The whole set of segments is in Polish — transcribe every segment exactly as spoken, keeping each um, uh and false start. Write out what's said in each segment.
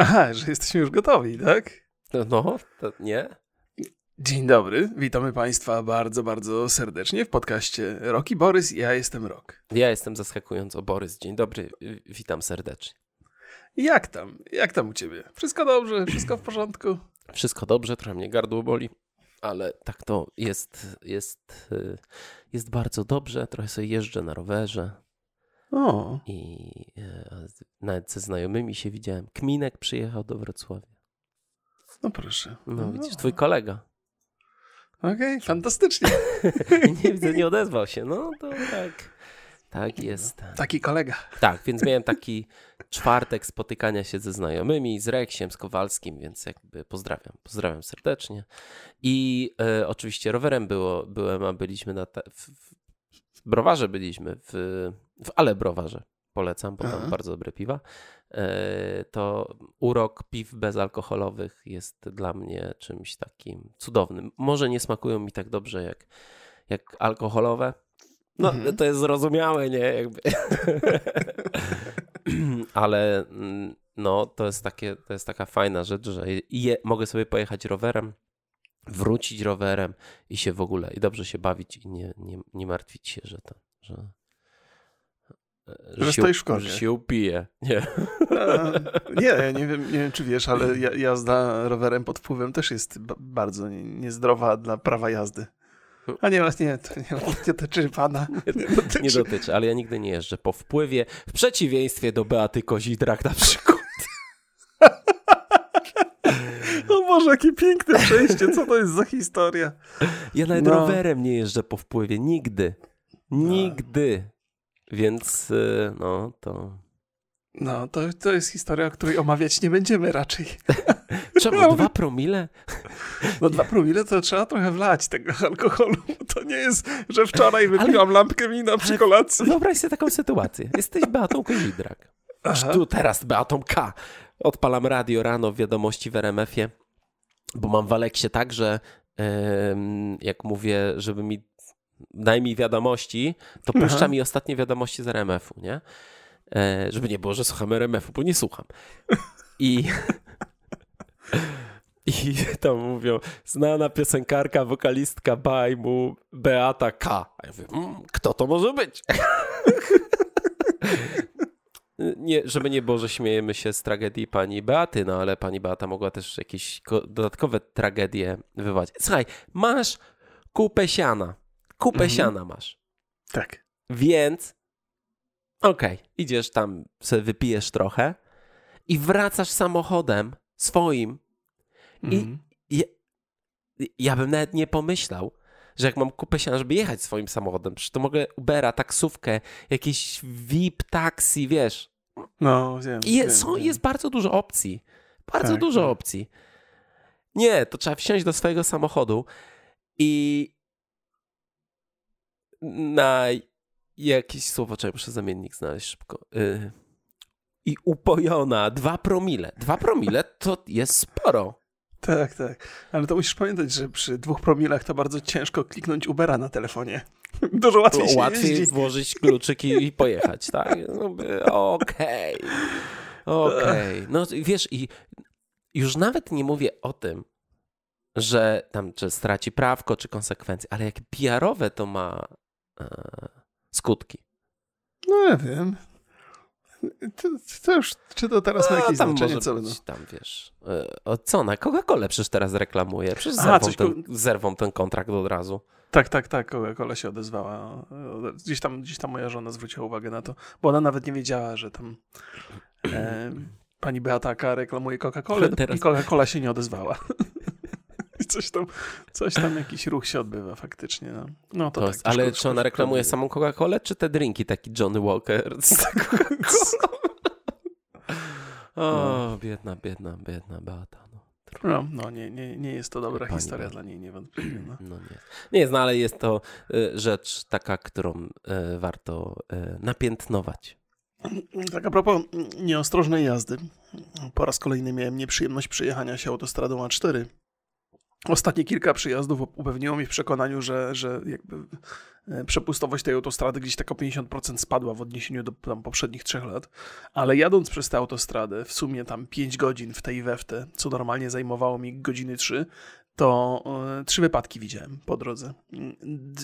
Aha, że jesteśmy już gotowi, tak? No, to nie. Dzień dobry, witamy Państwa bardzo, bardzo serdecznie w podcaście Rok i Borys. Ja jestem Rok. Ja jestem zaskakująco Borys. Dzień dobry, witam serdecznie. Jak tam? Jak tam u Ciebie? Wszystko dobrze? Wszystko w porządku? Wszystko dobrze, trochę mnie gardło boli, ale tak to jest, jest, jest bardzo dobrze. Trochę sobie jeżdżę na rowerze. O. I nawet ze znajomymi się widziałem. Kminek przyjechał do Wrocławia. No proszę. No widzisz, twój kolega. Okej, okay, fantastycznie. nie widzę, nie odezwał się. No to tak, tak jest. Taki kolega. Tak, więc miałem taki czwartek spotykania się ze znajomymi, z Reksiem, z Kowalskim, więc jakby pozdrawiam, pozdrawiam serdecznie. I e, oczywiście rowerem było, byłem, a byliśmy na... Ta, w, w Browarze byliśmy, w, w Ale Browarze. Polecam, bo tam Aha. bardzo dobre piwa. To urok piw bezalkoholowych jest dla mnie czymś takim cudownym. Może nie smakują mi tak dobrze jak, jak alkoholowe. No mhm. to jest zrozumiałe, nie? Jakby. Ale no to jest takie, to jest taka fajna rzecz, że je, mogę sobie pojechać rowerem, wrócić rowerem i się w ogóle, i dobrze się bawić i nie, nie, nie martwić się, że to, że... Że stoisz w kornie. Że się upije. Nie, A, nie, nie, wiem, nie wiem, czy wiesz, ale jazda rowerem pod wpływem też jest b- bardzo niezdrowa dla prawa jazdy. A nie, właśnie to nie, nie dotyczy pana. Nie, nie, dotyczy. nie dotyczy, ale ja nigdy nie jeżdżę po wpływie, w przeciwieństwie do Beaty Kozidrak na przykład. No Boże, jakie piękne przejście, co to jest za historia. Ja nawet no. rowerem nie jeżdżę po wpływie, nigdy. Nigdy. Więc no to... No to, to jest historia, o której omawiać nie będziemy raczej. Czemu? No, dwa promile? No dwa promile to trzeba trochę wlać tego alkoholu. To nie jest, że wczoraj wypiłam ale, lampkę wina przy kolacji. Wyobraź sobie taką sytuację. Jesteś Beatą Kozidrak. Tu teraz Beatą K. Odpalam radio rano w wiadomości w R M F ie, bo mam w Aleksie tak, że um, jak mówię, żeby mi daj mi wiadomości, to puszcza Aha. mi ostatnie wiadomości z R M F u, nie? E, żeby nie było, że słucham R M F u, bo nie słucham. I, i tam mówią, znana piosenkarka, wokalistka bajmu Beata K. A ja mówię, mmm, kto to może być? Nie, żeby nie było, że śmiejemy się z tragedii pani Beaty, no ale pani Beata mogła też jakieś dodatkowe tragedie wywołać. Słuchaj, masz kupę siana. Kupę mhm. siana masz. Tak. Więc okej, okay, idziesz tam, sobie wypijesz trochę i wracasz samochodem swoim mhm. i, i ja bym nawet nie pomyślał, że jak mam kupę siana, żeby jechać swoim samochodem, przecież to mogę Ubera, taksówkę, jakieś V I P, taksi, wiesz. No, wiem. I jest, wiem, są, wiem. jest bardzo dużo opcji. Bardzo tak, dużo tak. opcji. Nie, to trzeba wsiąść do swojego samochodu i na jakieś słowo, czekaj, muszę zamiennik znaleźć szybko. Yy. I upojona, dwa promile. Dwa promile to jest sporo. Tak, tak. Ale to musisz pamiętać, że przy dwóch promilach to bardzo ciężko kliknąć Ubera na telefonie. Dużo łatwiej się Łatwiej jeździ. Włożyć kluczyki i pojechać, tak? Okej. Okay. Okej. Okay. No wiesz, i już nawet nie mówię o tym, że tam czy straci prawko, czy konsekwencje, ale jak P R owe to ma e, skutki. No ja wiem. To, to już, czy to teraz no, ma jakieś znaczenie? Może co być, no. Tam wiesz, o, co na Coca-Colę przecież teraz reklamuje, przecież Aha, zerwą, coś... ten, zerwą ten kontrakt od razu. Tak, tak, tak, Coca-Cola się odezwała. Gdzieś tam, gdzieś tam moja żona zwróciła uwagę na to, bo ona nawet nie wiedziała, że tam... E, pani Beata K. reklamuje Coca-Colę teraz... i Coca-Cola się nie odezwała. Coś tam, coś tam, jakiś ruch się odbywa faktycznie. No, no to, to tak, jest, ale czy ona reklamuje samą Coca-Colę, czy te drinki taki Johnny Walker z Coca-Colą? O, biedna, biedna, biedna Beata. No, no, no nie, nie, nie jest to dobra Pani historia Pani. Dla niej niewątpliwie. No. No nie. nie jest, no ale jest to y, rzecz taka, którą y, warto y, napiętnować. Tak a propos nieostrożnej jazdy. Po raz kolejny miałem nieprzyjemność przejechania się autostradą A cztery. Ostatnie kilka przyjazdów upewniło mnie w przekonaniu, że, że jakby przepustowość tej autostrady gdzieś tak o pięćdziesiąt procent spadła w odniesieniu do tam poprzednich trzech lat, ale jadąc przez tę autostradę w sumie tam pięć godzin w tej i we w te, co normalnie zajmowało mi godziny trzy, to y, trzy wypadki widziałem po drodze.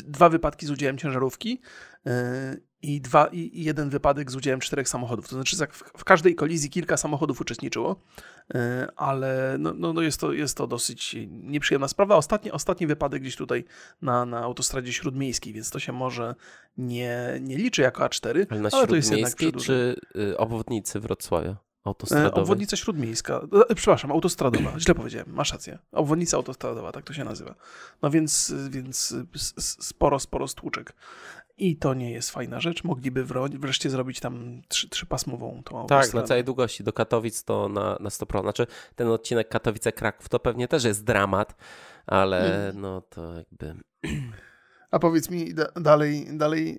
Dwa wypadki z udziałem ciężarówki y, i, dwa, i jeden wypadek z udziałem czterech samochodów. To znaczy w, w każdej kolizji kilka samochodów uczestniczyło, y, ale no, no, no jest, to, jest to dosyć nieprzyjemna sprawa. Ostatni, ostatni wypadek gdzieś tutaj na, na autostradzie śródmiejskiej, więc to się może nie, nie liczy jako A cztery, ale, na ale to jest jednak czy obwodnicy Wrocławia? Obwodnica śródmiejska, przepraszam, autostradowa, źle powiedziałem, masz rację. Obwodnica autostradowa, tak to się nazywa. No więc, więc sporo, sporo stłuczek. I to nie jest fajna rzecz. Mogliby wreszcie zrobić tam trzy, trzypasmową tą autostradę. Tak, na całej długości do Katowic to na, na sto procent. Znaczy ten odcinek Katowice-Kraków to pewnie też jest dramat, ale hmm. no to jakby... A powiedz mi, da, dalej, dalej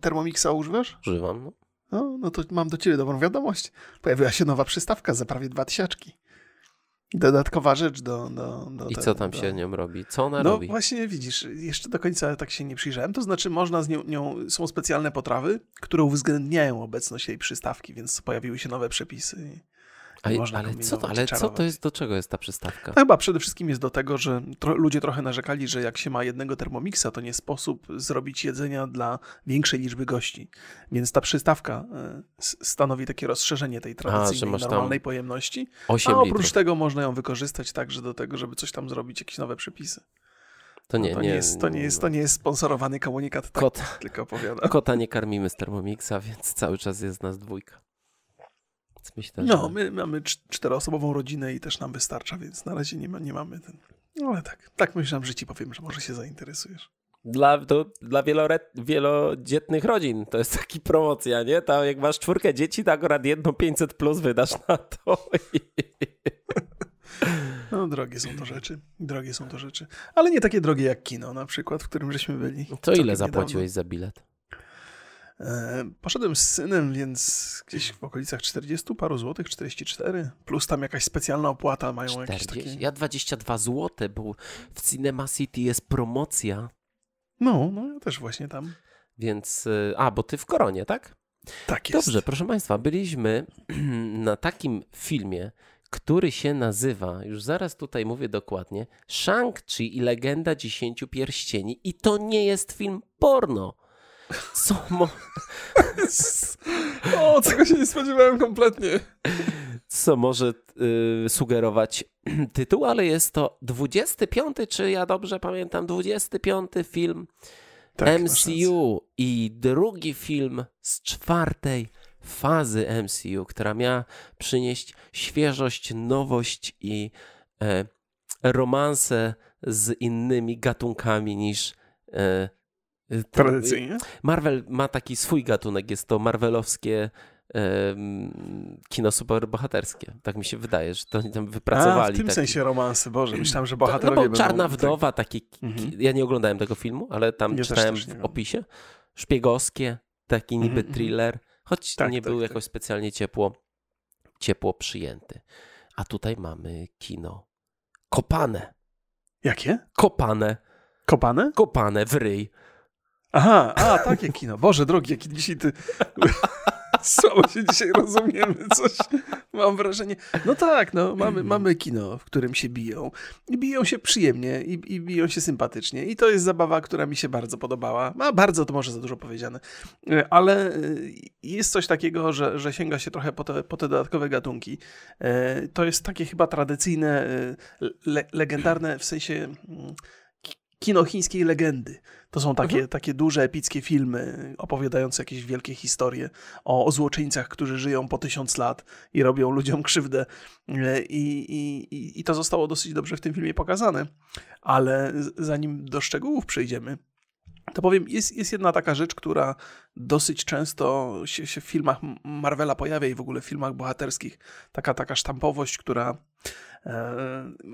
Thermomixa używasz? Używam, no. No, no to mam do ciebie dobrą wiadomość. Pojawiła się nowa przystawka za prawie dwa tysiaczki. Dodatkowa rzecz do... do, do I te, co tam do... się nią robi? Co ona no robi? No właśnie widzisz, jeszcze do końca tak się nie przyjrzałem. To znaczy można z nią, nią... Są specjalne potrawy, które uwzględniają obecność jej przystawki, więc pojawiły się nowe przepisy. A, ale co to, ale co to jest, do czego jest ta przystawka? No chyba przede wszystkim jest do tego, że tro, ludzie trochę narzekali, że jak się ma jednego Thermomixa, to nie sposób zrobić jedzenia dla większej liczby gości. Więc ta przystawka y, stanowi takie rozszerzenie tej tradycyjnej, a, normalnej pojemności. A oprócz litrów. Tego można ją wykorzystać także do tego, żeby coś tam zrobić, jakieś nowe przepisy. To nie, no to nie, nie, jest, to nie jest, to nie jest sponsorowany komunikat, tak kota, tylko opowiadam. Kota nie karmimy z Thermomixa, więc cały czas jest nas dwójka. Myślę, no, że... my mamy czteroosobową rodzinę i też nam wystarcza, więc na razie nie, ma, nie mamy ten. No, ale tak, tak myślałem, że ci powiem, że może się zainteresujesz. Dla, to, dla wielore... wielodzietnych rodzin to jest taki promocja, nie? Tam jak masz czwórkę dzieci, to akurat jedno pięćset plus wydasz na to. No, drogie są to rzeczy. Drogie są to rzeczy. Ale nie takie drogie jak kino na przykład, w którym żeśmy byli. To ile zapłaciłeś za bilet? Poszedłem z synem, więc gdzieś w okolicach czterdzieści paru złotych, czterdzieści cztery, plus tam jakaś specjalna opłata mają czterdzieści jakieś takie... Ja dwadzieścia dwa złote, bo w Cinema City jest promocja. No, no ja też właśnie tam. Więc, a bo ty w Koronie, tak? Tak jest. Dobrze, proszę państwa, byliśmy na takim filmie, który się nazywa, już zaraz tutaj mówię dokładnie, Shang-Chi i Legenda dziesięciu Pierścieni i to nie jest film porno. Co? Mo... o, czego się nie spodziewałem kompletnie. Co może y, sugerować tytuł, ale jest to dwudziesty piąty, czy ja dobrze pamiętam, dwudziesty piąty film tak, M C U i drugi film z czwartej fazy M C U, która miała przynieść świeżość, nowość i e, romanse z innymi gatunkami niż... E, Tradycyjnie? Marvel ma taki swój gatunek, jest to marvelowskie um, kino superbohaterskie. Tak mi się wydaje, że to oni tam wypracowali. A, w tym taki... sensie romanse, Boże, myślałem, że bohaterowie no, bo Czarna będą... Wdowa, taki... mhm. Ja nie oglądałem tego filmu, ale tam ja czytałem też też w opisie. Szpiegowskie, taki niby mhm, thriller, choć tak, nie tak, był tak, jakoś tak. specjalnie ciepło, ciepło przyjęty. A tutaj mamy kino kopane. Jakie? Kopane. Kopane? Kopane w ryj. Aha, a takie kino. Boże drogi, jaki dzisiaj ty... Słabo się dzisiaj rozumiemy, coś mam wrażenie. No tak, no mamy, mamy kino, w którym się biją. I biją się przyjemnie i, i biją się sympatycznie. I to jest zabawa, która mi się bardzo podobała. A bardzo, to może za dużo powiedziane. Ale jest coś takiego, że, że sięga się trochę po te, po te dodatkowe gatunki. To jest takie chyba tradycyjne, le, legendarne w sensie... Kino chińskiej legendy. To są takie, mhm. takie duże, epickie filmy opowiadające jakieś wielkie historie o, o złoczyńcach, którzy żyją po tysiąc lat i robią ludziom krzywdę. I, i, I to zostało dosyć dobrze w tym filmie pokazane. Ale zanim do szczegółów przejdziemy, to powiem, jest, jest jedna taka rzecz, która dosyć często się, się w filmach Marvela pojawia i w ogóle w filmach bohaterskich. Taka, taka sztampowość, która...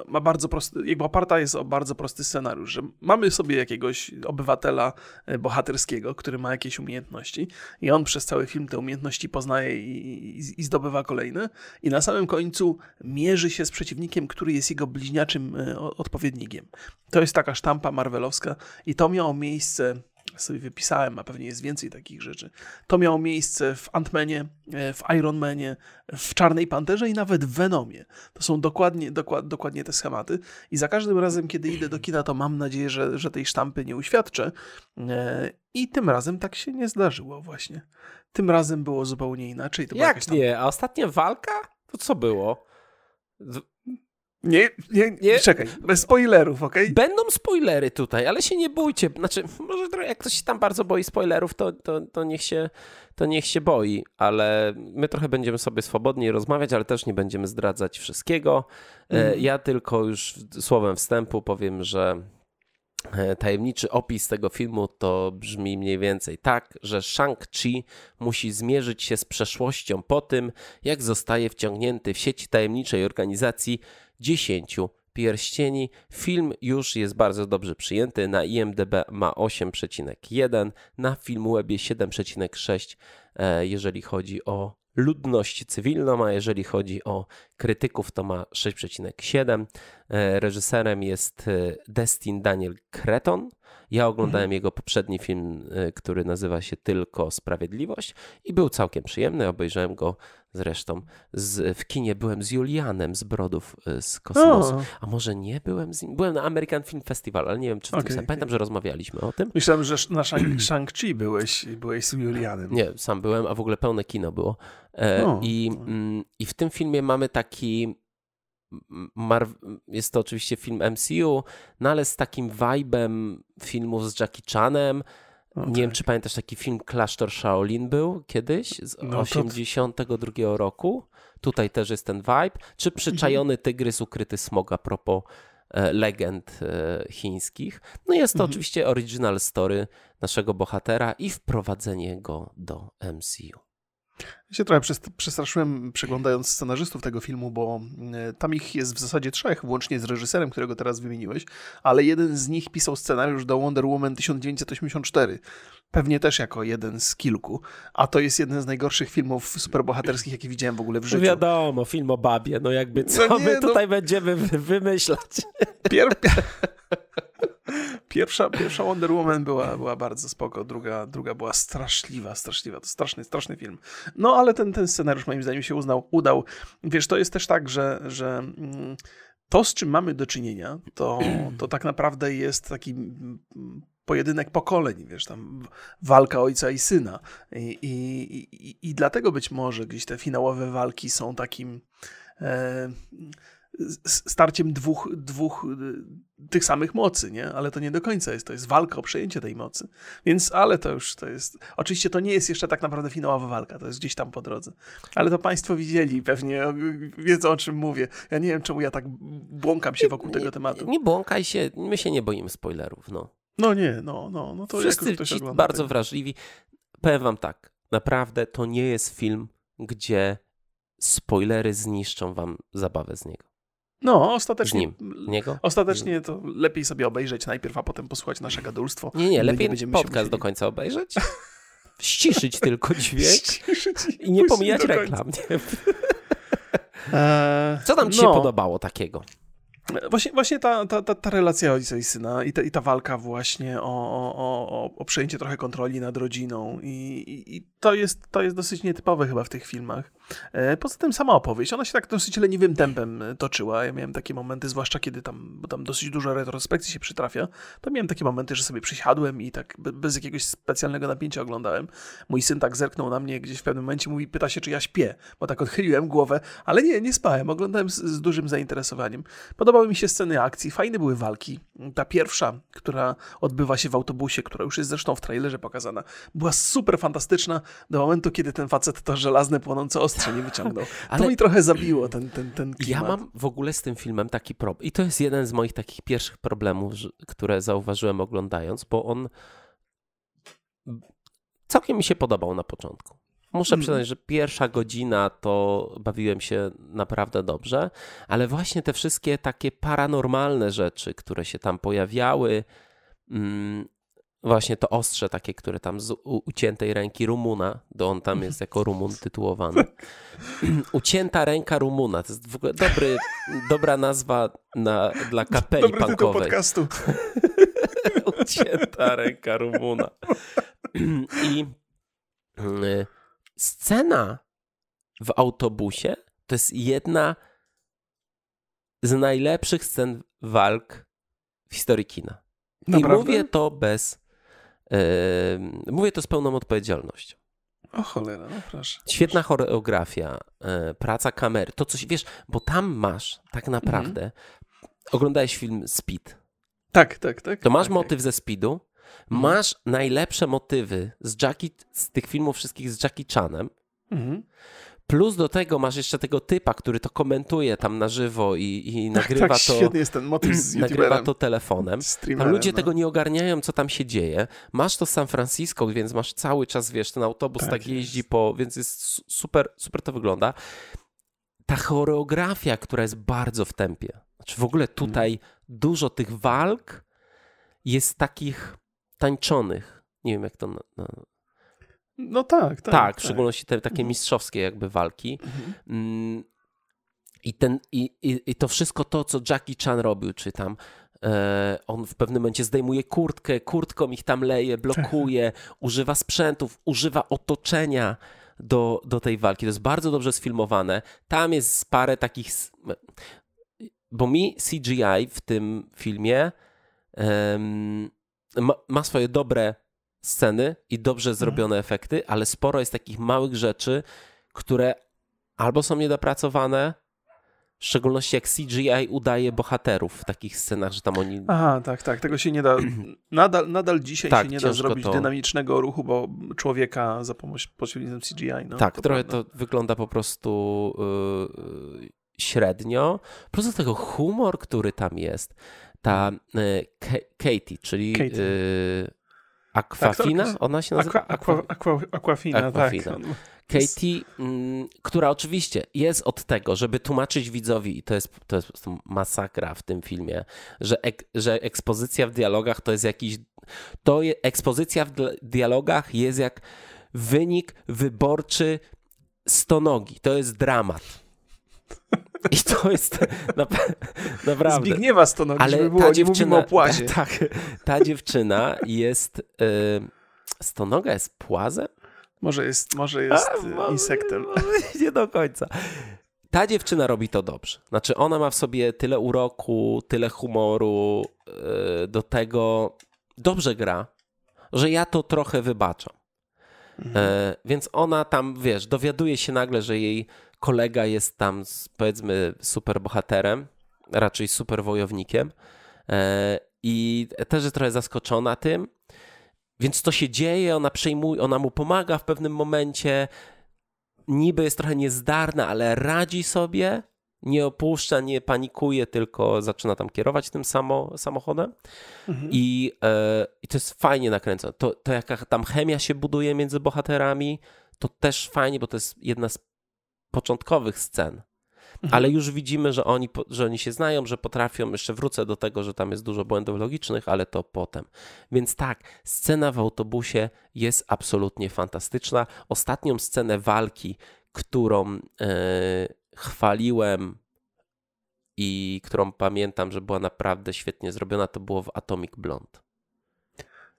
ma bardzo prosty, jakby oparta jest o bardzo prosty scenariusz, że mamy sobie jakiegoś obywatela bohaterskiego, który ma jakieś umiejętności i on przez cały film te umiejętności poznaje i, i, i zdobywa kolejne i na samym końcu mierzy się z przeciwnikiem, który jest jego bliźniaczym odpowiednikiem. To jest taka sztampa marvelowska i to miało miejsce, sobie wypisałem, a pewnie jest więcej takich rzeczy. To miało miejsce w Ant-Manie, w Iron Manie, w Czarnej Panterze i nawet w Venomie. To są dokładnie, dokład, dokładnie te schematy i za każdym razem, kiedy idę do kina, to mam nadzieję, że, że tej sztampy nie uświadczę i tym razem tak się nie zdarzyło właśnie. Tym razem było zupełnie inaczej. To Jak tam... nie? A ostatnia walka? To co było? Z... Nie, nie, nie, czekaj, bez spoilerów, okej? Okay? Będą spoilery tutaj, ale się nie bójcie. Znaczy, może jak ktoś się tam bardzo boi spoilerów, to, to, to, niech się, to niech się boi, ale my trochę będziemy sobie swobodniej rozmawiać, ale też nie będziemy zdradzać wszystkiego. Mm. Ja tylko już słowem wstępu powiem, że tajemniczy opis tego filmu to brzmi mniej więcej tak, że Shang-Chi musi zmierzyć się z przeszłością po tym, jak zostaje wciągnięty w sieci tajemniczej organizacji dziesięciu Pierścieni. Film już jest bardzo dobrze przyjęty. Na I M D B ma osiem przecinek jeden, na Filmwebie siedem przecinek sześć, jeżeli chodzi o ludność cywilną, a jeżeli chodzi o krytyków, to ma sześć przecinek siedem. Reżyserem jest Destin Daniel Cretton. Ja oglądałem mhm. jego poprzedni film, który nazywa się Tylko Sprawiedliwość i był całkiem przyjemny. Obejrzałem go zresztą z, w kinie. Byłem z Julianem z Brodów z Kosmosu. O. A może nie byłem z nim? Byłem na American Film Festival, ale nie wiem, czy w okay. tym samym. Pamiętam, że rozmawialiśmy o tym. Myślałem, że na Shang-Chi byłeś, byłeś z Julianem. Nie, sam byłem, a w ogóle pełne kino było. No. I, I w tym filmie mamy taki... Mar- jest to oczywiście film M C U, no ale z takim vibe'em filmów z Jackie Chanem. Okay. Nie wiem, czy pamiętasz, taki film Klasztor Shaolin był kiedyś z no osiemdziesiątego drugiego roku. Tutaj też jest ten vibe. Czy Przyczajony Tygrys, Ukryty Smog, a propos e, legend e, chińskich. No jest to mm-hmm. oczywiście original story naszego bohatera i wprowadzenie go do M C U. Ja się trochę przestraszyłem, przeglądając scenarzystów tego filmu, bo tam ich jest w zasadzie trzech, włącznie z reżyserem, którego teraz wymieniłeś, ale jeden z nich pisał scenariusz do Wonder Woman tysiąc dziewięćset osiemdziesiąt cztery. Pewnie też jako jeden z kilku. A to jest jeden z najgorszych filmów superbohaterskich, jakie widziałem w ogóle w życiu. Wiadomo, film o babie, no jakby co no nie, my tutaj no... będziemy wymyślać. Pierw... Pierwsza, pierwsza Wonder Woman była, była bardzo spoko, druga, druga była straszliwa, straszliwa, to straszny, straszny film. No ale ten, ten scenariusz moim zdaniem się uznał, udał. Wiesz, to jest też tak, że, że to, z czym mamy do czynienia, to, to tak naprawdę jest taki... pojedynek pokoleń, wiesz, tam walka ojca i syna. I, i, i, i dlatego być może gdzieś te finałowe walki są takim e, starciem dwóch, dwóch tych samych mocy, nie? Ale to nie do końca jest. To jest walka o przejęcie tej mocy. Więc, ale to już, to jest... Oczywiście to nie jest jeszcze tak naprawdę finałowa walka. To jest gdzieś tam po drodze. Ale to państwo widzieli pewnie, wiedzą o czym mówię. Ja nie wiem, czemu ja tak błąkam się wokół nie, tego tematu. Nie, nie błąkaj się. My się nie boimy spoilerów, no. No nie, no, no, no to wszyscy jakoś ktoś ogląda bardzo tego. Wrażliwi. Powiem wam tak, naprawdę to nie jest film, gdzie spoilery zniszczą wam zabawę z niego. No, ostatecznie. Z nim. Niego? Ostatecznie to lepiej sobie obejrzeć najpierw, a potem posłuchać nasze gadulstwo. Nie, nie, lepiej nie podcast musieli... do końca obejrzeć, ściszyć tylko dźwięk i nie pomijać reklam. Co nam ci no. się podobało takiego? Właśnie, właśnie ta, ta, ta, ta relacja ojca i syna i ta, i ta walka właśnie o, o, o, o przejęcie trochę kontroli nad rodziną i, i, i to, jest, to jest dosyć nietypowe chyba w tych filmach. Poza tym sama opowieść, ona się tak dosyć leniwym tempem toczyła. Ja miałem takie momenty, zwłaszcza kiedy tam, bo tam dosyć dużo retrospekcji się przytrafia, to miałem takie momenty, że sobie przysiadłem i tak bez jakiegoś specjalnego napięcia oglądałem. Mój syn tak zerknął na mnie gdzieś w pewnym momencie, mówi, pyta się, czy ja śpię, bo tak odchyliłem głowę, ale nie, nie spałem, oglądałem z, z dużym zainteresowaniem. Podobały mi się sceny akcji, fajne były walki. Ta pierwsza, która odbywa się w autobusie, która już jest zresztą w trailerze pokazana, była super fantastyczna do momentu, kiedy ten facet to żelazne płonące ostrze nie wyciągnął. Ale to mi trochę zabiło ten, ten, ten klimat. Ja mam w ogóle z tym filmem taki problem. I to jest jeden z moich takich pierwszych problemów, które zauważyłem oglądając, bo on całkiem mi się podobał na początku. Muszę przyznać, że pierwsza godzina to bawiłem się naprawdę dobrze, ale właśnie te wszystkie takie paranormalne rzeczy, które się tam pojawiały, właśnie to ostrze takie, które tam z uciętej ręki Rumuna, bo on tam jest jako Rumun tytułowany. Ucięta ręka Rumuna, to jest w ogóle dobry, dobra nazwa na, dla kapeli dobry punkowej. Dobry tytuł podcastu. Ucięta ręka Rumuna. I scena w autobusie to jest jedna z najlepszych scen walk w historii kina. Naprawdę? I mówię to bez... Yy, mówię to z pełną odpowiedzialnością. O cholera, no proszę. Świetna proszę. choreografia, yy, praca kamery, to coś, wiesz, bo tam masz tak naprawdę... Mhm. Oglądałeś film Speed. Tak, tak, tak. To masz okay. motyw ze Speedu, masz mhm. najlepsze motywy z Jackie, z tych filmów wszystkich z Jackie Chanem, mhm. plus do tego masz jeszcze tego typa, który to komentuje tam na żywo i, i nagrywa, tak, tak, to, jest ten motyw z nagrywa to telefonem. Tam ludzie no. tego nie ogarniają, co tam się dzieje. Masz to San Francisco, więc masz cały czas, wiesz, ten autobus tak, tak jeździ po, więc jest super, super to wygląda. Ta choreografia, która jest bardzo w tempie. Znaczy w ogóle tutaj mhm. dużo tych walk jest takich tańczonych. Nie wiem, jak to... Na, na... No tak, tak. Tak, w szczególności te takie mistrzowskie jakby walki. Mhm. I, ten, i, i, I to wszystko to, co Jackie Chan robił, czy tam e, on w pewnym momencie zdejmuje kurtkę, kurtką ich tam leje, blokuje, tak. używa sprzętów, używa otoczenia do, do tej walki. To jest bardzo dobrze sfilmowane. Tam jest parę takich... Bo mi C G I w tym filmie um, ma, ma swoje dobre sceny i dobrze zrobione efekty, ale sporo jest takich małych rzeczy, które albo są niedopracowane, w szczególności jak C G I udaje bohaterów w takich scenach, że tam oni... Aha, tak, tak. Tego się nie da... Nadal, nadal dzisiaj tak, się nie da zrobić to... dynamicznego ruchu, bo człowieka za pośrednictwem C G I. No, tak, to trochę prawda. To wygląda po prostu... Yy, średnio. Plus do tego humor, który tam jest. Ta y, Katy, czyli Katy. Y, Aquafina, tak, ona się nazywa? Aqua, aqua, Aquafina, Aquafina, tak. Katy, mm, która oczywiście jest od tego, żeby tłumaczyć widzowi, i to jest, to jest po prostu masakra w tym filmie, że, ek, że ekspozycja w dialogach to jest jakiś... To je, ekspozycja w dialogach jest jak wynik wyborczy stonogi. To jest dramat. I to jest na, naprawdę... Zbigniewa Stonogi, ale żeby było, ta dziewczyna, nie mówimy o płazie. Tak, ta, ta dziewczyna jest... Yy, Stonoga jest płazem? Może jest, może jest A, insektem. Może, nie do końca. Ta dziewczyna robi to dobrze. Znaczy ona ma w sobie tyle uroku, tyle humoru, yy, do tego dobrze gra, że ja to trochę wybaczam. Mhm. Yy, więc ona tam, wiesz, dowiaduje się nagle, że jej kolega jest tam, powiedzmy, super bohaterem, raczej super wojownikiem, i też jest trochę zaskoczona tym, więc to się dzieje, ona przejmuje, ona mu pomaga w pewnym momencie, niby jest trochę niezdarna, ale radzi sobie, nie opuszcza, nie panikuje, tylko zaczyna tam kierować tym samo, samochodem mhm. I, i to jest fajnie nakręcone. To, to jaka tam chemia się buduje między bohaterami, to też fajnie, bo to jest jedna z początkowych scen, ale już widzimy, że oni, że oni się znają, że potrafią, jeszcze wrócę do tego, że tam jest dużo błędów logicznych, ale to potem. Więc tak, scena w autobusie jest absolutnie fantastyczna. Ostatnią scenę walki, którą yy, chwaliłem i którą pamiętam, że była naprawdę świetnie zrobiona, to było w Atomic Blonde.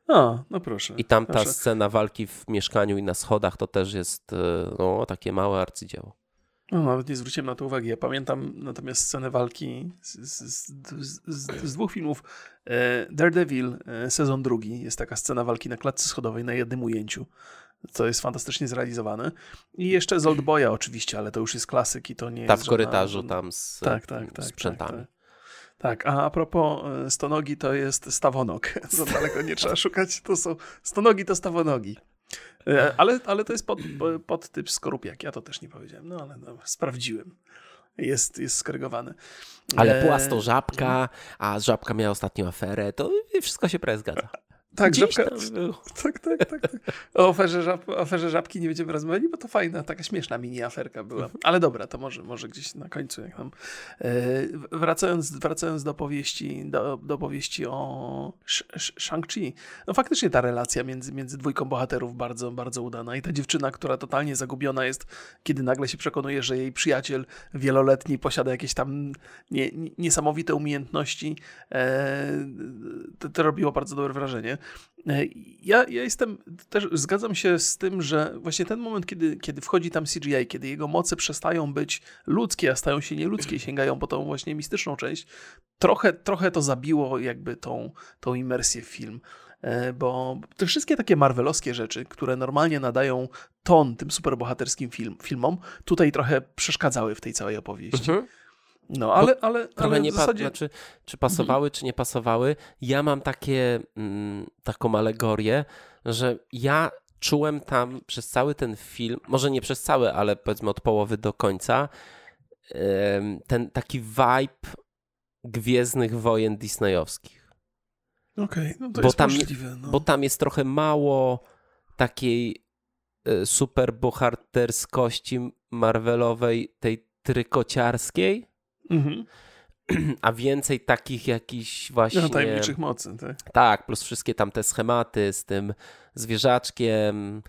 No, no proszę. I tam ta proszę. scena walki w mieszkaniu i na schodach to też jest no, takie małe arcydzieło. No, nawet nie zwróciłem na to uwagi. Ja pamiętam natomiast scenę walki z, z, z, z dwóch filmów. Daredevil, sezon drugi, jest taka scena walki na klatce schodowej na jednym ujęciu, co jest fantastycznie zrealizowane. I jeszcze z Oldboya oczywiście, ale to już jest klasyk i to nie ta jest... Ta w korytarzu żadna... tam z tak, tak, tak, sprzętami. Tak, tak. Tak, a a propos stonogi, to jest stawonok. Za daleko nie trzeba szukać, to są stonogi, to stawonogi. Ale, ale to jest pod, pod typ skorupiak, ja to też nie powiedziałem, no ale no, sprawdziłem. Jest, jest skorygowany. Ale płas to żabka, a żabka miała ostatnią aferę, to wszystko się prawie zgadza. Tak, żabka... tak, tak, tak, tak. O aferze, żab... aferze żabki nie będziemy rozmawiali, bo to fajna, taka śmieszna mini aferka była. Ale dobra, to może, może gdzieś na końcu. Jak tam... wracając, wracając do powieści, do, do powieści o Shang-Chi. No faktycznie ta relacja między, między dwójką bohaterów bardzo, bardzo udana. I ta dziewczyna, która totalnie zagubiona jest, kiedy nagle się przekonuje, że jej przyjaciel wieloletni posiada jakieś tam nie, niesamowite umiejętności, to, to robiło bardzo dobre wrażenie. Ja, ja jestem, też zgadzam się z tym, że właśnie ten moment, kiedy, kiedy wchodzi tam C G I, kiedy jego moce przestają być ludzkie, a stają się nieludzkie, sięgają po tą właśnie mistyczną część, trochę, trochę to zabiło jakby tą, tą imersję w film. Bo te wszystkie takie marvelowskie rzeczy, które normalnie nadają ton tym superbohaterskim film, filmom, tutaj trochę przeszkadzały w tej całej opowieści. Mhm. No, ale, ale, ale nie w zasadzie... pa- znaczy, czy pasowały, czy nie pasowały. Ja mam takie, mm, taką alegorię, że ja czułem tam przez cały ten film, może nie przez cały, ale powiedzmy od połowy do końca, ten taki vibe Gwiezdnych Wojen disneyowskich. Okej, okay, no to bo jest tam, możliwe. No. Bo tam jest trochę mało takiej superbohaterskości marvelowej, tej trykociarskiej, mhm. a więcej takich jakichś właśnie... No, tajemniczych mocy, tak? Tak, plus wszystkie tam te schematy z tym zwierzaczkiem.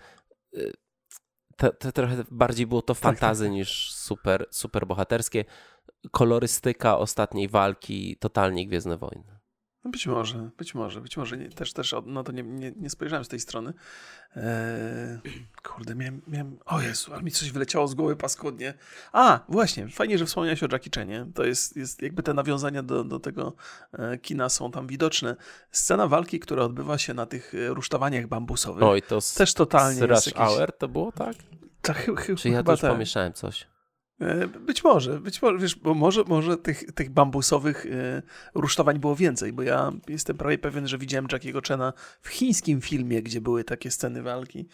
To, to trochę bardziej było to fantazy tak, tak. niż super, super bohaterskie. Kolorystyka ostatniej walki, totalnie Gwiezdne Wojny. No być może, być może, być może. Nie, też, też no to nie, nie, nie spojrzałem z tej strony. Eee, kurde, miałem, miałem... O Jezu, ale mi coś wyleciało z głowy paskudnie. A, właśnie, fajnie, że wspomniałeś o Jackie Chanie. To jest, jest jakby te nawiązania do, do tego kina są tam widoczne. Scena walki, która odbywa się na tych rusztowaniach bambusowych. Oj, to z, też totalnie z Rush jest jakiś... Hour to było, tak? Ta, chy, chy, Czy ja też tak. pomieszałem coś? Być może, być może, wiesz, bo może, może tych, tych bambusowych y, rusztowań było więcej, bo ja jestem prawie pewien, że widziałem Jackiego Chana w chińskim filmie, gdzie były takie sceny walki.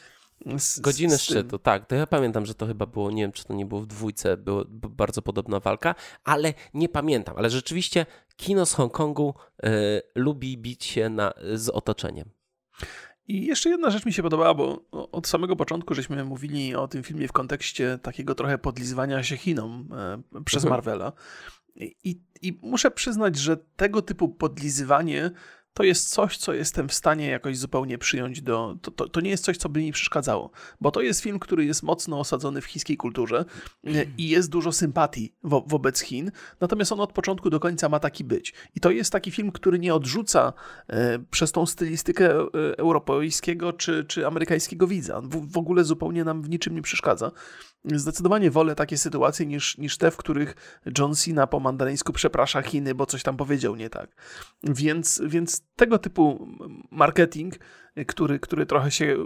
Z, Godziny z szczytu, tak. To ja pamiętam, że to chyba było, nie wiem, czy to nie było w dwójce, była bardzo podobna walka, ale nie pamiętam. Ale rzeczywiście kino z Hongkongu y, lubi bić się na, z otoczeniem. I jeszcze jedna rzecz mi się podobała, bo od samego początku żeśmy mówili o tym filmie w kontekście takiego trochę podlizywania się Chinom przez Marvela. I, i muszę przyznać, że tego typu podlizywanie to jest coś, co jestem w stanie jakoś zupełnie przyjąć do... To, to, to nie jest coś, co by mi przeszkadzało, bo to jest film, który jest mocno osadzony w chińskiej kulturze i jest dużo sympatii wo, wobec Chin, natomiast on od początku do końca ma taki być. I to jest taki film, który nie odrzuca e, przez tą stylistykę e, europejskiego czy, czy amerykańskiego widza. W, w ogóle zupełnie nam w niczym nie przeszkadza. Zdecydowanie wolę takie sytuacje niż, niż te, w których John Cena po mandaryńsku przeprasza Chiny, bo coś tam powiedział nie tak. Więc, więc tego typu marketing, który, który trochę się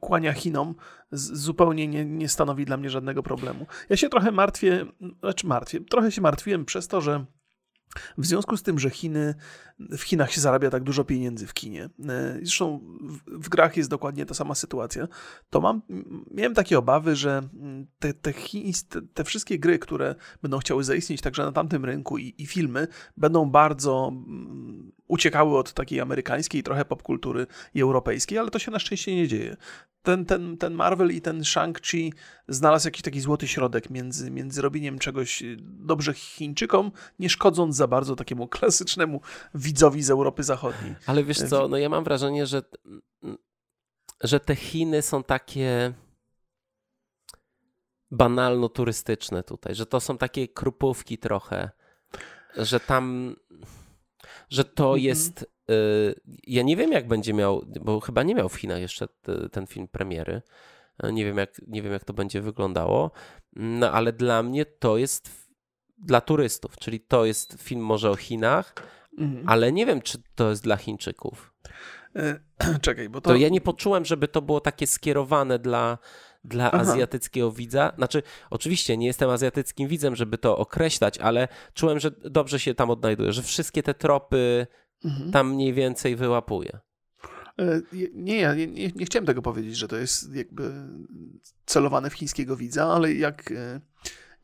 kłania Chinom, z, zupełnie nie, nie stanowi dla mnie żadnego problemu. Ja się trochę martwię, znaczy martwię, trochę się martwiłem przez to, że w związku z tym, że Chiny, w Chinach się zarabia tak dużo pieniędzy w kinie, zresztą w, w grach jest dokładnie ta sama sytuacja, to mam, miałem takie obawy, że te, te, te wszystkie gry, które będą chciały zaistnieć także na tamtym rynku i, i filmy, będą bardzo uciekały od takiej amerykańskiej, trochę popkultury i europejskiej, ale to się na szczęście nie dzieje. Ten, ten, ten Marvel i ten Shang-Chi znalazł jakiś taki złoty środek między, między robieniem czegoś dobrze Chińczykom, nie szkodząc za bardzo takiemu klasycznemu widzowi z Europy Zachodniej. Ale wiesz co, no ja mam wrażenie, że, że te Chiny są takie banalno turystyczne tutaj, że to są takie krupówki trochę, że tam, że to jest... Ja nie wiem, jak będzie miał, bo chyba nie miał w Chinach jeszcze t, ten film premiery. Nie wiem, jak, nie wiem, jak to będzie wyglądało, no ale dla mnie to jest dla turystów, czyli to jest film może o Chinach, mhm. ale nie wiem, czy to jest dla Chińczyków. E, czekaj, bo to... to... Ja nie poczułem, żeby to było takie skierowane dla, dla azjatyckiego widza. Znaczy, oczywiście nie jestem azjatyckim widzem, żeby to określać, ale czułem, że dobrze się tam odnajduję, że wszystkie te tropy Mhm. tam mniej więcej wyłapuje. Nie, ja nie, nie, nie chciałem tego powiedzieć, że to jest jakby celowane w chińskiego widza, ale jak,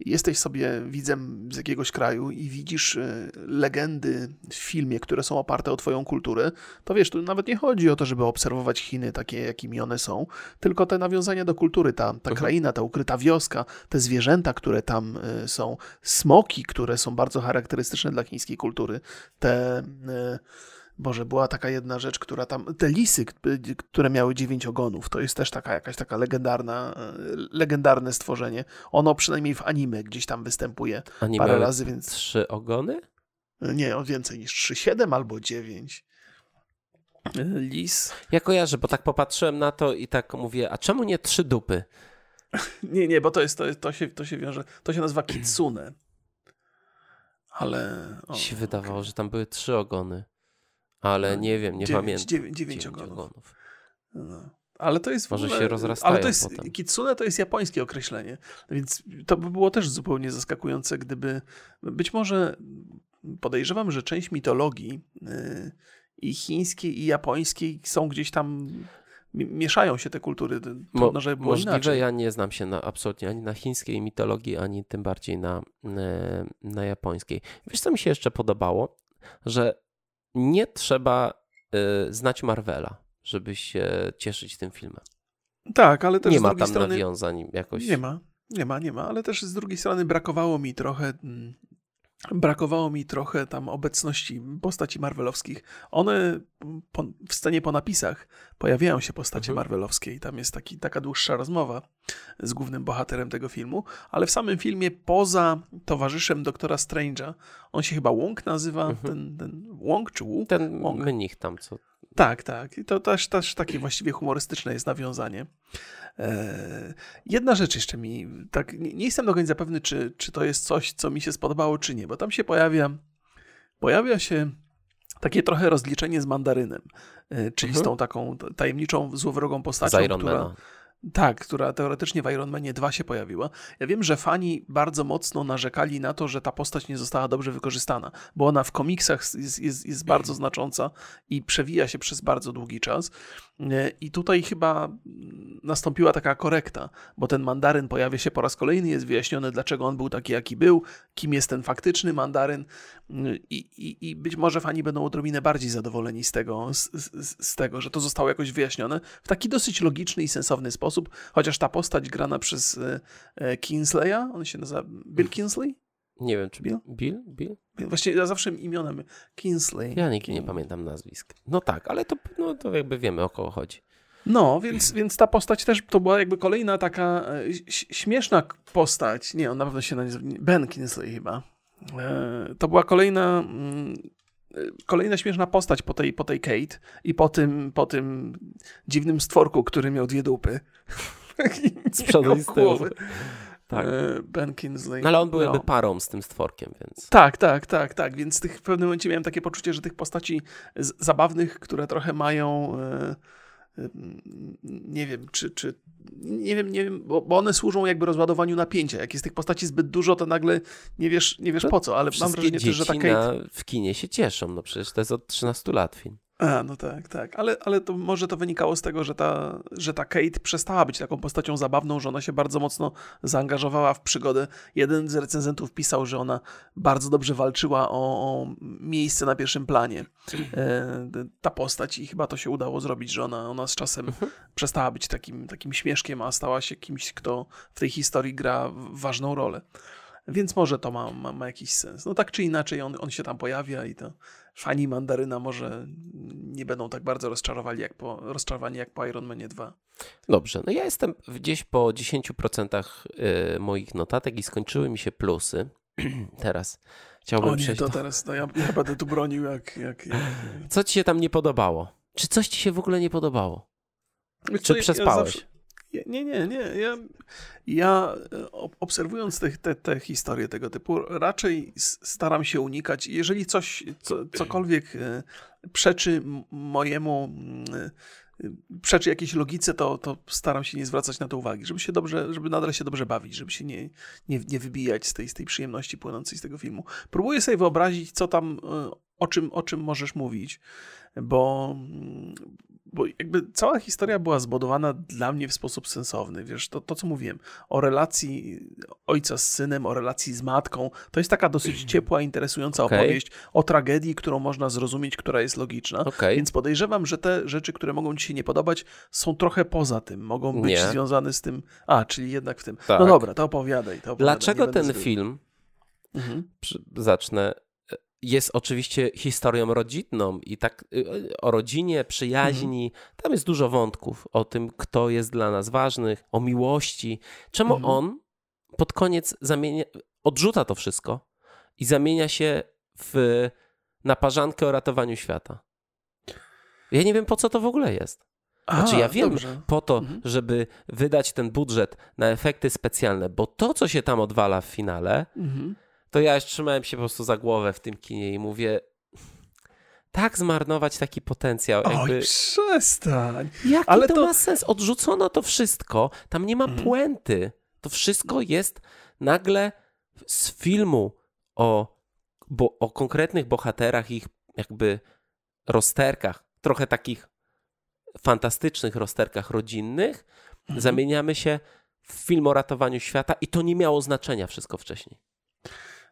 jesteś sobie widzem z jakiegoś kraju i widzisz legendy w filmie, które są oparte o twoją kulturę, to wiesz, tu nawet nie chodzi o to, żeby obserwować Chiny takie, jakimi one są, tylko te nawiązania do kultury, ta, ta kraina, ta ukryta wioska, te zwierzęta, które tam są, smoki, które są bardzo charakterystyczne dla chińskiej kultury, te... Boże, była taka jedna rzecz, która tam... Te lisy, które miały dziewięć ogonów, to jest też taka jakaś taka legendarna, legendarne stworzenie. Ono przynajmniej w anime gdzieś tam występuje anime parę razy, więc... Trzy ogony? Nie, o więcej niż trzy. Siedem albo dziewięć. Lis. Ja kojarzę, bo tak popatrzyłem na to i tak mówię, a czemu nie trzy dupy? nie, nie, bo to jest, to, jest, to, się, to się wiąże... To się nazywa Kitsune. Ale... O, się wydawało, okay. że tam były trzy ogony. Ale nie wiem, nie dziewięć, pamiętam. Dziewię, dziewięć ogonów. ogonów. No. Ale to jest... Może w ogóle, się rozrastają ale to jest, potem. Kitsune to jest japońskie określenie, więc to by było też zupełnie zaskakujące, gdyby... Być może podejrzewam, że część mitologii yy, i chińskiej, i japońskiej są gdzieś tam... Mieszają się te kultury. Trudno, Mo, żeby było możliwe, inaczej. Ja nie znam się na, absolutnie ani na chińskiej mitologii, ani tym bardziej na, na, na japońskiej. Wiesz, co mi się jeszcze podobało? Że nie trzeba y, znać Marvela, żeby się cieszyć tym filmem. Tak, ale też nie z drugiej strony... Nie ma tam nawiązań jakoś. Nie ma, nie ma, nie ma, ale też z drugiej strony brakowało mi trochę... Mm, brakowało mi trochę tam obecności postaci marvelowskich. One po, w scenie po napisach pojawiają się postacie mhm. marvelowskie i tam jest taki, taka dłuższa rozmowa z głównym bohaterem tego filmu, ale w samym filmie poza towarzyszem doktora Strange'a, on się chyba Wong nazywa, mhm. ten, ten Wong czy Wu? Ten Wong. Mnich tam, co... Tak, tak. I to też, też takie właściwie humorystyczne jest nawiązanie. E, jedna rzecz jeszcze mi... tak Nie, nie jestem do końca pewny, czy, czy to jest coś, co mi się spodobało, czy nie, bo tam się pojawia pojawia się takie trochę rozliczenie z Mandarynem, e, czyli mhm. z tą taką tajemniczą, złowrogą postacią, z Iron która... Mana. Tak, która teoretycznie w Iron Manie dwa się pojawiła. Ja wiem, że fani bardzo mocno narzekali na to, że ta postać nie została dobrze wykorzystana, bo ona w komiksach jest, jest, jest bardzo znacząca i przewija się przez bardzo długi czas. I tutaj chyba nastąpiła taka korekta, bo ten Mandaryn pojawia się po raz kolejny, jest wyjaśnione, dlaczego on był taki, jaki był, kim jest ten faktyczny Mandaryn i, i, i być może fani będą odrobinę bardziej zadowoleni z tego, z, z, z tego, że to zostało jakoś wyjaśnione w taki dosyć logiczny i sensowny sposób, chociaż ta postać grana przez Kingsleya, on się nazywa Bill Kingsley? Nie wiem, czy Bill? Bill? Bill? Właśnie ja zawsze imionem Kingsley. Ja nigdy nie pamiętam nazwisk. No tak, ale to, no, to jakby wiemy, o kogo chodzi. No, więc, więc ta postać też, to była jakby kolejna taka śmieszna postać. Nie, on na pewno się nazywa Ben Kingsley chyba. E, to była kolejna... Mm, Kolejna śmieszna postać po tej, po tej Kate i po tym, po tym dziwnym stworku, który miał dwie dupy. Z przodu i z tyłu. Tak. Ben Kingsley. No, ale on był jakby no. parą z tym stworkiem, więc... Tak, tak, tak, tak. Więc tych, w pewnym momencie miałem takie poczucie, że tych postaci z, zabawnych, które trochę mają... Yy... nie wiem, czy, czy nie wiem, nie wiem, bo, bo one służą jakby rozładowaniu napięcia. Jak jest tych postaci zbyt dużo, to nagle nie wiesz, nie wiesz no, po co, ale mam wrażenie też, że ta Kate... Na, w kinie się cieszą, no przecież to jest od trzynastu lat film. A, no tak, tak, ale, ale to może to wynikało z tego, że ta, że ta Kate przestała być taką postacią zabawną, że ona się bardzo mocno zaangażowała w przygodę. Jeden z recenzentów pisał, że ona bardzo dobrze walczyła o, o miejsce na pierwszym planie. E, ta postać i chyba to się udało zrobić, że ona, ona z czasem mhm. przestała być takim, takim śmieszkiem, a stała się kimś, kto w tej historii gra ważną rolę. Więc może to ma, ma, ma jakiś sens. No tak czy inaczej on, on się tam pojawia i to fani Mandaryna może nie będą tak bardzo rozczarowani jak po, rozczarowani jak po Iron Manie dwa. Dobrze, no ja jestem gdzieś po dziesięciu procentach moich notatek i skończyły mi się plusy. Teraz chciałbym o nie, przejść to do... teraz no ja, ja będę tu bronił jak, jak, jak... Co ci się tam nie podobało? Czy coś ci się w ogóle nie podobało? Wiesz, czy przespałeś? Ja zawsze... Nie, nie, nie. Ja, ja obserwując te, te, te historie tego typu, raczej staram się unikać. Jeżeli coś, co, cokolwiek przeczy mojemu, przeczy jakiejś logice, to, to staram się nie zwracać na to uwagi, żeby się dobrze, żeby nadal się dobrze bawić, żeby się nie, nie, nie wybijać z tej, z tej przyjemności płynącej z tego filmu. Próbuję sobie wyobrazić, co tam, o czym, o czym możesz mówić, bo... bo jakby cała historia była zbudowana dla mnie w sposób sensowny, wiesz, to, to co mówiłem, o relacji ojca z synem, o relacji z matką, to jest taka dosyć ciepła, interesująca okay. opowieść o tragedii, którą można zrozumieć, która jest logiczna, okay. więc podejrzewam, że te rzeczy, które mogą ci się nie podobać, są trochę poza tym, mogą być nie. związane z tym, a, czyli jednak w tym, tak. no dobra, to opowiadaj. To opowiadaj. Dlaczego ten zbyt... film, mhm. zacznę, jest oczywiście historią rodzinną i tak o rodzinie, przyjaźni, mhm. tam jest dużo wątków o tym, kto jest dla nas ważny, o miłości. Czemu mhm. on pod koniec zamienia, odrzuca to wszystko i zamienia się w naparzankę o ratowaniu świata? Ja nie wiem, po co to w ogóle jest. Aha, znaczy ja wiem, dobrze. po to, mhm. żeby wydać ten budżet na efekty specjalne, bo to, co się tam odwala w finale... Mhm. to ja już trzymałem się po prostu za głowę w tym kinie i mówię, tak zmarnować taki potencjał. Jakby... Oj, przestań. Jaki Ale to, to ma sens? Odrzucono to wszystko, tam nie ma mm. puenty. To wszystko jest nagle z filmu o, bo, o konkretnych bohaterach, ich jakby rozterkach, trochę takich fantastycznych rozterkach rodzinnych, mm. zamieniamy się w film o ratowaniu świata i to nie miało znaczenia wszystko wcześniej.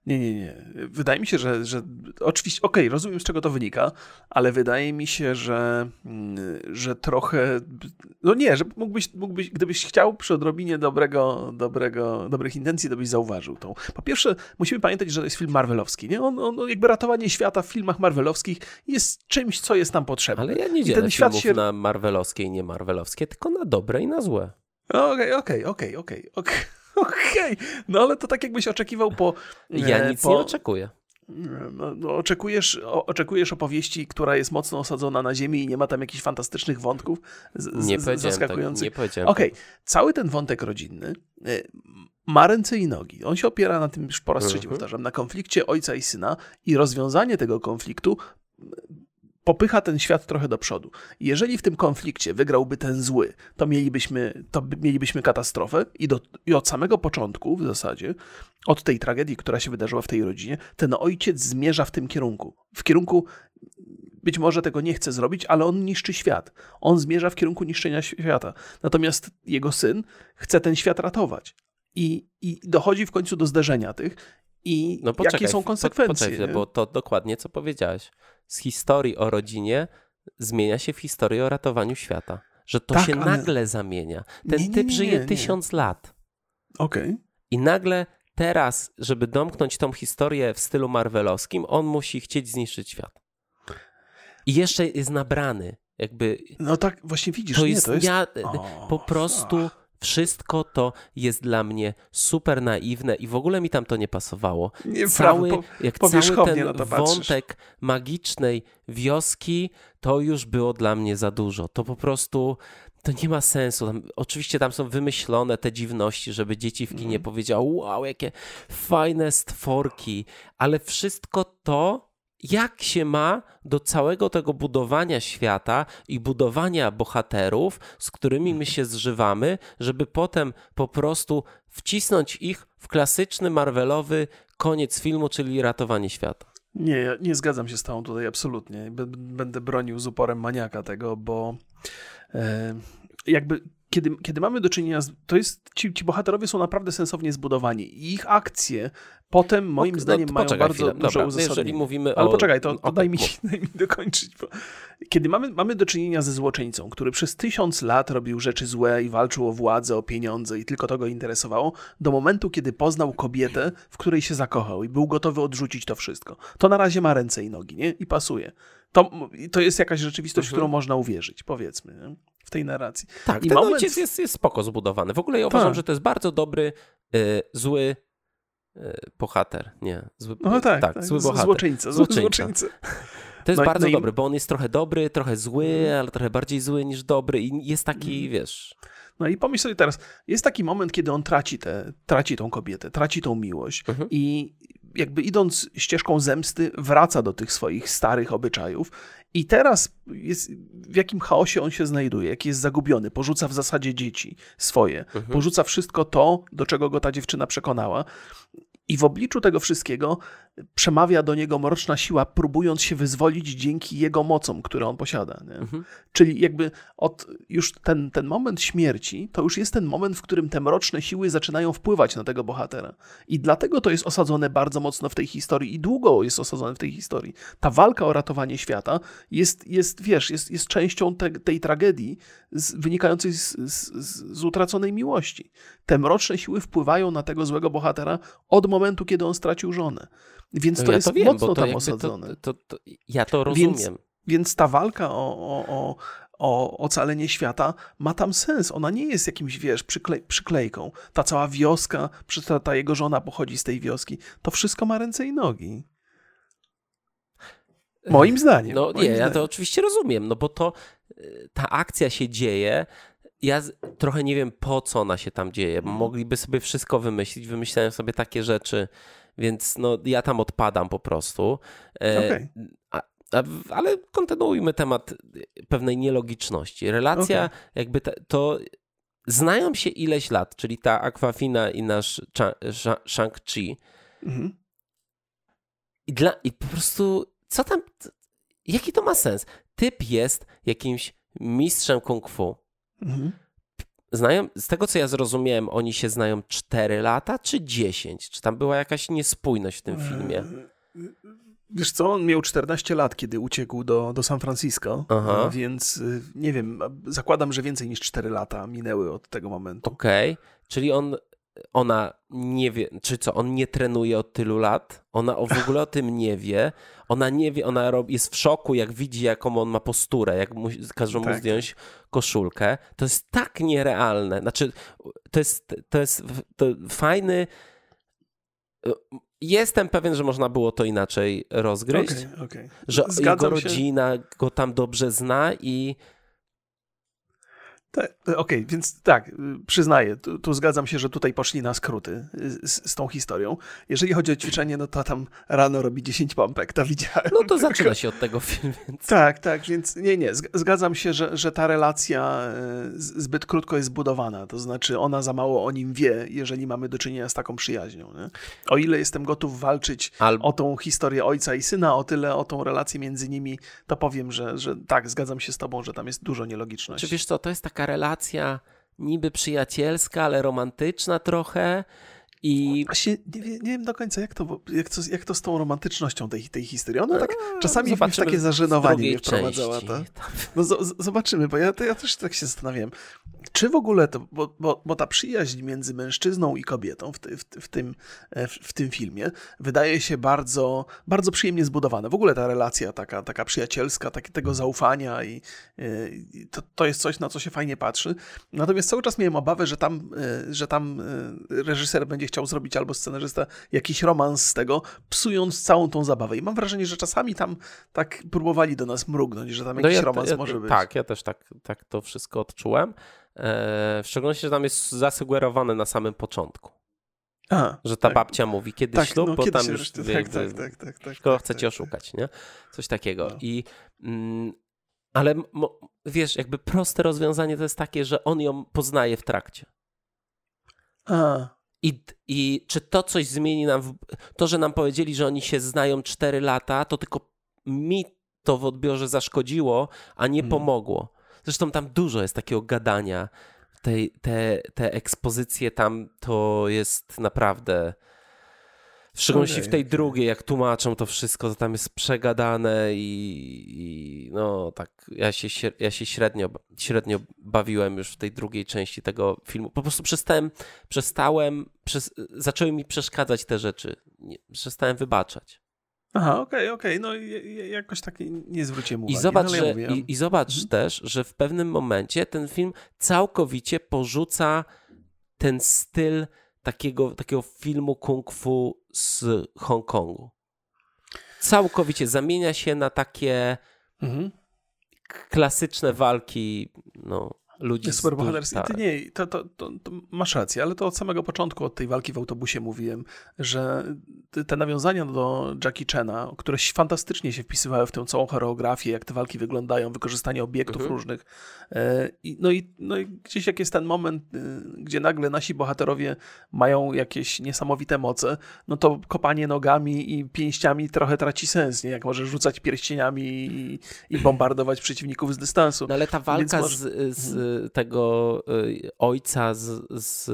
Nie, nie, nie. Wydaje mi się, że, że oczywiście, okej, okay, rozumiem, z czego to wynika, ale wydaje mi się, że, że trochę, no nie, że mógłbyś, mógłbyś, gdybyś chciał przy odrobinie dobrego, dobrego, dobrych intencji, to byś zauważył tą. Po pierwsze, musimy pamiętać, że to jest film marvelowski, nie? On, on jakby ratowanie świata w filmach marvelowskich jest czymś, co jest nam potrzebne. Ale ja nie dzielę filmów się... na marvelowskie i nie marvelowskie, tylko na dobre i na złe. Okej, okej, okej, okej, okej. Okej, okay. no ale to tak jakbyś oczekiwał po... Ja nic po... nie oczekuję. No, oczekujesz, o, oczekujesz opowieści, która jest mocno osadzona na ziemi i nie ma tam jakichś fantastycznych wątków z, nie z, zaskakujących. Tak, nie Okej, okay. cały ten wątek rodzinny ma ręce i nogi. On się opiera na tym, już po raz trzeci mhm. powtarzam, na konflikcie ojca i syna i rozwiązanie tego konfliktu popycha ten świat trochę do przodu. Jeżeli w tym konflikcie wygrałby ten zły, to mielibyśmy, to mielibyśmy katastrofę i, do, i od samego początku w zasadzie, od tej tragedii, która się wydarzyła w tej rodzinie, ten ojciec zmierza w tym kierunku. W kierunku, być może tego nie chce zrobić, ale on niszczy świat. On zmierza w kierunku niszczenia świata. Natomiast jego syn chce ten świat ratować. I, i dochodzi w końcu do zderzenia tych i no poczekaj, jakie są konsekwencje. Po, poczekaj, bo to dokładnie, co powiedziałeś. Z historii o rodzinie zmienia się w historię o ratowaniu świata. Że to tak, się ale... nagle zamienia. Ten nie, nie, typ nie, żyje nie. tysiąc lat. Okej. Okay. I nagle teraz, żeby domknąć tą historię w stylu marvelowskim, on musi chcieć zniszczyć świat. I jeszcze jest nabrany. Jakby... No tak, właśnie widzisz. To nie, jest... To jest... Ja... O, po prostu... Ach. Wszystko to jest dla mnie super naiwne i w ogóle mi tam to nie pasowało. Nie cały, po, jak cały ten no wątek patrzysz. Magicznej wioski, to już było dla mnie za dużo. To po prostu, to nie ma sensu. Tam, oczywiście tam są wymyślone te dziwności, żeby dzieci w kinie mm. powiedziały, wow, jakie fajne stworki, ale wszystko to, jak się ma do całego tego budowania świata i budowania bohaterów, z którymi my się zżywamy, żeby potem po prostu wcisnąć ich w klasyczny, marvelowy koniec filmu, czyli ratowanie świata. Nie, nie zgadzam się z tobą tutaj absolutnie. Będę bronił z uporem maniaka tego, bo jakby... Kiedy, kiedy mamy do czynienia z... To jest, ci, ci bohaterowie są naprawdę sensownie zbudowani i ich akcje potem moim no, zdaniem no, mają bardzo chwilę. Dużo Dobra, uzasadnienie. Mówimy Ale o... poczekaj, to, to okay. daj, mi, daj mi dokończyć. Bo... Kiedy mamy, mamy do czynienia ze złoczyńcą, który przez tysiąc lat robił rzeczy złe i walczył o władzę, o pieniądze i tylko to go interesowało, do momentu, kiedy poznał kobietę, w której się zakochał i był gotowy odrzucić to wszystko. To na razie ma ręce i nogi, nie? I pasuje. To, to jest jakaś rzeczywistość, w którą można uwierzyć, powiedzmy, nie? W tej narracji. Tak, I ten moment... ojciec jest, jest spoko zbudowany. W ogóle ja uważam, tak. że to jest bardzo dobry, y, zły y, bohater. Nie, zły, no tak, tak, tak, zły bohater. Złoczyńca. Złoczyńca. Złoczyńca. To jest no, bardzo no i... dobry, bo on jest trochę dobry, trochę zły, ale trochę bardziej zły niż dobry i jest taki, mm. wiesz... No i pomyśl sobie teraz, jest taki moment, kiedy on traci tę, traci tą kobietę, traci tą miłość mhm. i jakby idąc ścieżką zemsty wraca do tych swoich starych obyczajów i teraz jest, w jakim chaosie on się znajduje, jaki jest zagubiony, porzuca w zasadzie dzieci swoje, mhm. porzuca wszystko to, do czego go ta dziewczyna przekonała i w obliczu tego wszystkiego przemawia do niego mroczna siła, próbując się wyzwolić dzięki jego mocom, które on posiada. Nie? Mhm. Czyli jakby od już ten, ten moment śmierci, to już jest ten moment, w którym te mroczne siły zaczynają wpływać na tego bohatera. I dlatego to jest osadzone bardzo mocno w tej historii i długo jest osadzone w tej historii. Ta walka o ratowanie świata jest, jest wiesz, jest, jest częścią te, tej tragedii z, wynikającej z, z, z utraconej miłości. Te mroczne siły wpływają na tego złego bohatera od momentu, kiedy on stracił żonę. Więc no to ja jest to wiem, mocno to tam osadzone. To, to, to, ja to rozumiem. Więc, więc ta walka o, o, o, o ocalenie świata ma tam sens. Ona nie jest jakimś, wiesz, przykle, przyklejką. Ta cała wioska, ta, ta jego żona pochodzi z tej wioski. To wszystko ma ręce i nogi. Moim zdaniem. No moim nie, zdaniem. Ja to oczywiście rozumiem, no bo to ta akcja się dzieje. Ja trochę nie wiem, po co ona się tam dzieje, bo mogliby sobie wszystko wymyślić. Wymyślają sobie takie rzeczy, więc no, ja tam odpadam po prostu. Okay. A, a, ale kontynuujmy temat pewnej nielogiczności. Relacja okay. jakby ta, to znają się ileś lat, czyli ta Aquafina i nasz Shang-Chi. Mhm. I, dla, I po prostu co tam, jaki to ma sens? Typ jest jakimś mistrzem kung fu. Mhm. Znają, z tego, co ja zrozumiałem, oni się znają cztery lata czy dziesięć? Czy tam była jakaś niespójność w tym filmie? Wiesz co, on miał czternaście lat, kiedy uciekł do, do San Francisco, aha. Więc nie wiem, zakładam, że więcej niż cztery lata minęły od tego momentu. Okej, okay. Czyli on, ona nie wie, czy co, on nie trenuje od tylu lat? Ona w ogóle o tym nie wie. Ona nie wie, ona jest w szoku, jak widzi, jaką on ma posturę, jak mu, każą mu tak. zdjąć koszulkę. To jest tak nierealne. Znaczy, to jest, to jest to fajny... Jestem pewien, że można było to inaczej rozgryźć. Okay, okay. Że Zgadzam jego rodzina się. Go tam dobrze zna i... Okej, okay, więc tak, przyznaję, tu, tu zgadzam się, że tutaj poszli na skróty z, z tą historią. Jeżeli chodzi o ćwiczenie, no to tam rano robi dziesięć pompek, to widziałem. No to zaczyna się od tego filmu. Więc... Tak, tak, więc nie, nie, zgadzam się, że, że ta relacja zbyt krótko jest zbudowana, to znaczy ona za mało o nim wie, jeżeli mamy do czynienia z taką przyjaźnią. Nie? O ile jestem gotów walczyć Al... o tą historię ojca i syna, o tyle o tą relację między nimi, to powiem, że, że tak, zgadzam się z tobą, że tam jest dużo nielogiczności. Czy wiesz co, to jest taka relacja niby przyjacielska, ale romantyczna trochę i... Właśnie nie, nie wiem do końca, jak to, jak to, jak to z tą romantycznością tej, tej historii. Ona tak czasami w takie zażenowanie mnie wprowadzała. To. No z, zobaczymy, bo ja, to, ja też tak się zastanawiam, czy w ogóle to, bo, bo, bo ta przyjaźń między mężczyzną i kobietą w, ty, w, w, tym, w, w tym filmie wydaje się bardzo, bardzo przyjemnie zbudowana. W ogóle ta relacja taka, taka przyjacielska, tak, tego zaufania i, i to, to jest coś, na co się fajnie patrzy. Natomiast cały czas miałem obawę, że tam, że tam reżyser będzie chciał zrobić albo scenarzysta jakiś romans z tego, psując całą tą zabawę. I mam wrażenie, że czasami tam tak próbowali do nas mrugnąć, że tam no jakiś ja, romans ja, może być. Tak, ja też tak, tak to wszystko odczułem. Eee, w szczególności, że tam jest zasugerowane na samym początku. Aha, że ta tak. babcia mówi kiedyś tak, ślub, no, bo kiedyś tam już tak, tak, tak, tak, tak, tak, tylko tak, chce tak, cię tak, oszukać, nie? Coś takiego. No. I, mm, ale mo, wiesz, jakby proste rozwiązanie to jest takie, że on ją poznaje w trakcie. A. I, I czy to coś zmieni nam... W... To, że nam powiedzieli, że oni się znają cztery lata, to tylko mi to w odbiorze zaszkodziło, a nie hmm. pomogło. Zresztą tam dużo jest takiego gadania. Te, te, te ekspozycje tam to jest naprawdę... W szczególności okay. w tej drugiej, jak tłumaczą to wszystko, to tam jest przegadane i, i no tak, ja się, ja się średnio, średnio bawiłem już w tej drugiej części tego filmu. Po prostu przestałem, przestałem przez, zaczęły mi przeszkadzać te rzeczy. Nie, przestałem wybaczać. Aha, okej, okay, okej, okay. no jakoś tak nie zwróciłem uwagi. I zobacz, no, że, ja i, i zobacz mhm. też, że w pewnym momencie ten film całkowicie porzuca ten styl Takiego, takiego filmu kung fu z Hongkongu. Całkowicie zamienia się na takie mhm. klasyczne walki, no, ludzi. Superbohaterstwo. Ty nie, to, to, to, to masz rację, ale to od samego początku, od tej walki w autobusie mówiłem, że te nawiązania do Jackie Chana, które fantastycznie się wpisywały w tę całą choreografię, jak te walki wyglądają, wykorzystanie obiektów mhm. różnych. No i, no i gdzieś jak jest ten moment, gdzie nagle nasi bohaterowie mają jakieś niesamowite moce, no to kopanie nogami i pięściami trochę traci sens, nie? Jak możesz rzucać pierścieniami i, i bombardować przeciwników z dystansu. No ale ta walka może... z, z hmm. tego ojca z, z,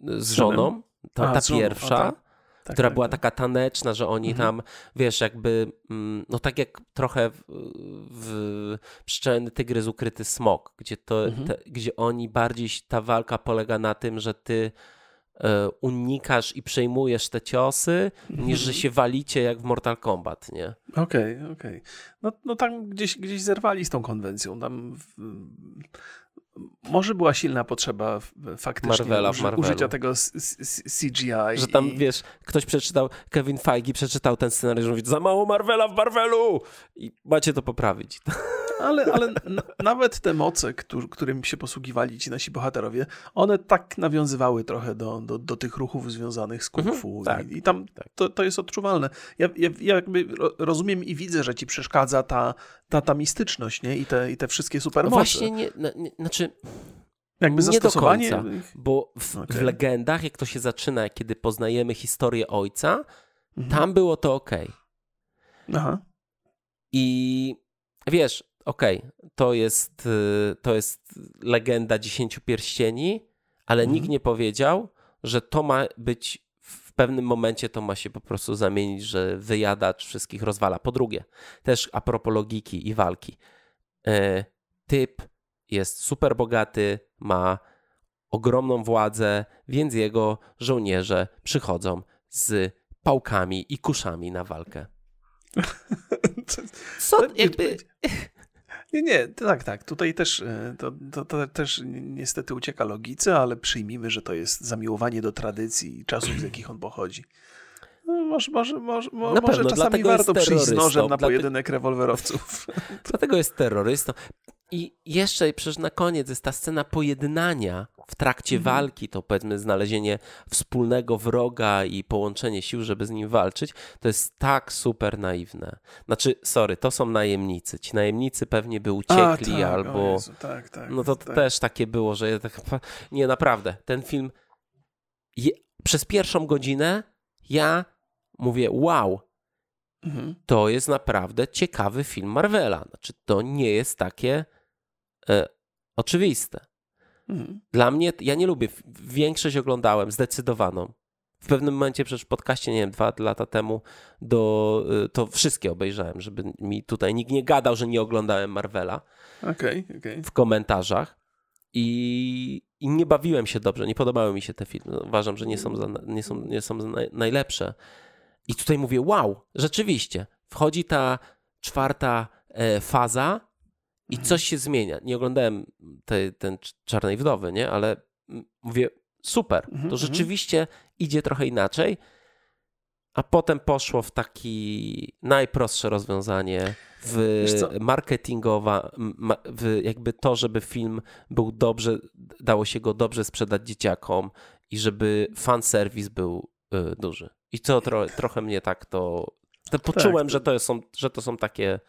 z żoną, ta, A, ta z żoną. pierwsza, o, ta? Tak, która tak, była tak. taka taneczna, że oni mhm. tam, wiesz, jakby, no tak jak trochę w, w Pszczelny Tygrys Ukryty Smok, gdzie, to, mhm. te, gdzie oni bardziej, ta walka polega na tym, że ty unikasz i przejmujesz te ciosy, mm-hmm. niż że się walicie jak w Mortal Kombat, nie? Okej, okay, okej. Okay. No, no tam gdzieś, gdzieś zerwali z tą konwencją. Tam w, może była silna potrzeba faktycznie Marvela, uży, użycia tego C G I. Że tam, i... wiesz, ktoś przeczytał, Kevin Feige przeczytał ten scenariusz, mówi, za mało Marvela w Marvelu! I macie to poprawić. Ale, ale na, nawet te moce, któr, którym się posługiwali ci nasi bohaterowie, one tak nawiązywały trochę do, do, do tych ruchów związanych z kung fu. Mhm, tak, i, i tam tak. to, to jest odczuwalne. Ja, ja, ja jakby rozumiem i widzę, że ci przeszkadza ta, ta, ta mistyczność, nie? I te, i te wszystkie supermoce. Właśnie nie, nie, nie znaczy... Jakby nie do końca, bo w, okay. w legendach, jak to się zaczyna, kiedy poznajemy historię ojca, mhm. tam było to okej. Okay. Aha. I wiesz, okej, okay, to, jest, to jest legenda dziesięciu pierścieni, ale mhm. nikt nie powiedział, że to ma być, w pewnym momencie to ma się po prostu zamienić, że wyjadacz wszystkich rozwala. Po drugie, też a propos logiki i walki, e, typ jest super bogaty, ma ogromną władzę, więc jego żołnierze przychodzą z pałkami i kuszami na walkę. Co jakby... Nie, nie, tak, tak. Tutaj też, to, to, to też niestety ucieka logice, ale przyjmijmy, że to jest zamiłowanie do tradycji i czasów, z jakich on pochodzi. No, może może, może, może pewno, czasami warto przyjść z nożem na pojedynek dlatego... rewolwerowców. Dlatego jest terrorystą. I jeszcze przecież na koniec jest ta scena pojednania w trakcie mhm. walki, to powiedzmy znalezienie wspólnego wroga i połączenie sił, żeby z nim walczyć, to jest tak super naiwne. Znaczy, sorry, to są najemnicy. Ci najemnicy pewnie by uciekli A, tak, albo... Jezu, tak, tak, no to tak. też takie było, że... Ja tak... Nie, naprawdę, ten film... Je... Przez pierwszą godzinę ja mówię, wow, mhm. to jest naprawdę ciekawy film Marvela. Znaczy, to nie jest takie... E, oczywiste. Mhm. Dla mnie, ja nie lubię, większość oglądałem, zdecydowaną. W pewnym momencie przecież w podcaście, nie wiem, dwa lata temu do, to wszystkie obejrzałem, żeby mi tutaj nikt nie gadał, że nie oglądałem Marvela okay, okay. w komentarzach I, i nie bawiłem się dobrze, nie podobały mi się te filmy. Uważam, że nie są, za, nie są, nie są za naj, najlepsze. I tutaj mówię, wow, rzeczywiście, wchodzi ta czwarta e, faza i coś się zmienia. Nie oglądałem tej, tej Czarnej Wdowy, nie? Ale mówię, super, to rzeczywiście idzie trochę inaczej, a potem poszło w taki najprostsze rozwiązanie w marketingowa, w jakby to, żeby film był dobrze, dało się go dobrze sprzedać dzieciakom i żeby fanserwis był y, duży. I to tro, trochę mnie tak to... to poczułem, tak, że, to są, że to są takie,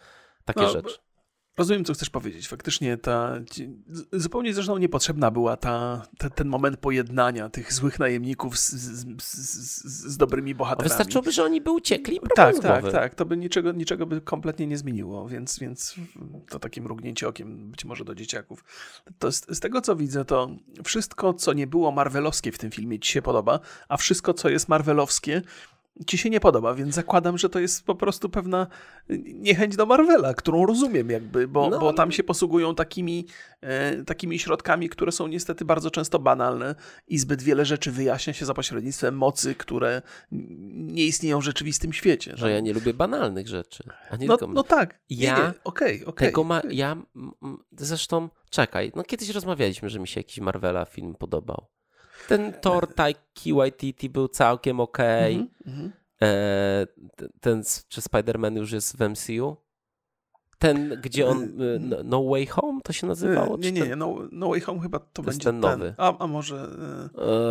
takie no, rzeczy. Rozumiem, co chcesz powiedzieć. Faktycznie ta zupełnie zresztą niepotrzebna była ta, ta, ten moment pojednania tych złych najemników z, z, z, z dobrymi bohaterami. A wystarczyłoby, że oni by uciekli? Tak, tak, tak. To by niczego, niczego by kompletnie nie zmieniło, więc, więc to takie mrugnięcie okiem być może do dzieciaków. To z, z tego, co widzę, to wszystko, co nie było marvelowskie w tym filmie ci się podoba, a wszystko, co jest marvelowskie, ci się nie podoba, więc zakładam, że to jest po prostu pewna niechęć do Marvela, którą rozumiem jakby, bo, no, bo tam się posługują takimi, e, takimi środkami, które są niestety bardzo często banalne i zbyt wiele rzeczy wyjaśnia się za pośrednictwem mocy, które nie istnieją w rzeczywistym świecie. Że tak? Ja nie lubię banalnych rzeczy. A nie no, tylko... no tak. Ja, nie, nie. Okay, okay, tego ma... okay. ja zresztą, czekaj, no kiedyś rozmawialiśmy, że mi się jakiś Marvela film podobał. Ten Thor Taiki Waititi był całkiem okej. Okay. Mm-hmm. E, ten, czy Spider-Man już jest w M C U? ten, gdzie on... No, no Way Home to się nazywało? Nie, nie, nie. No, no Way Home chyba to, to będzie ten nowy. Ten, a, a może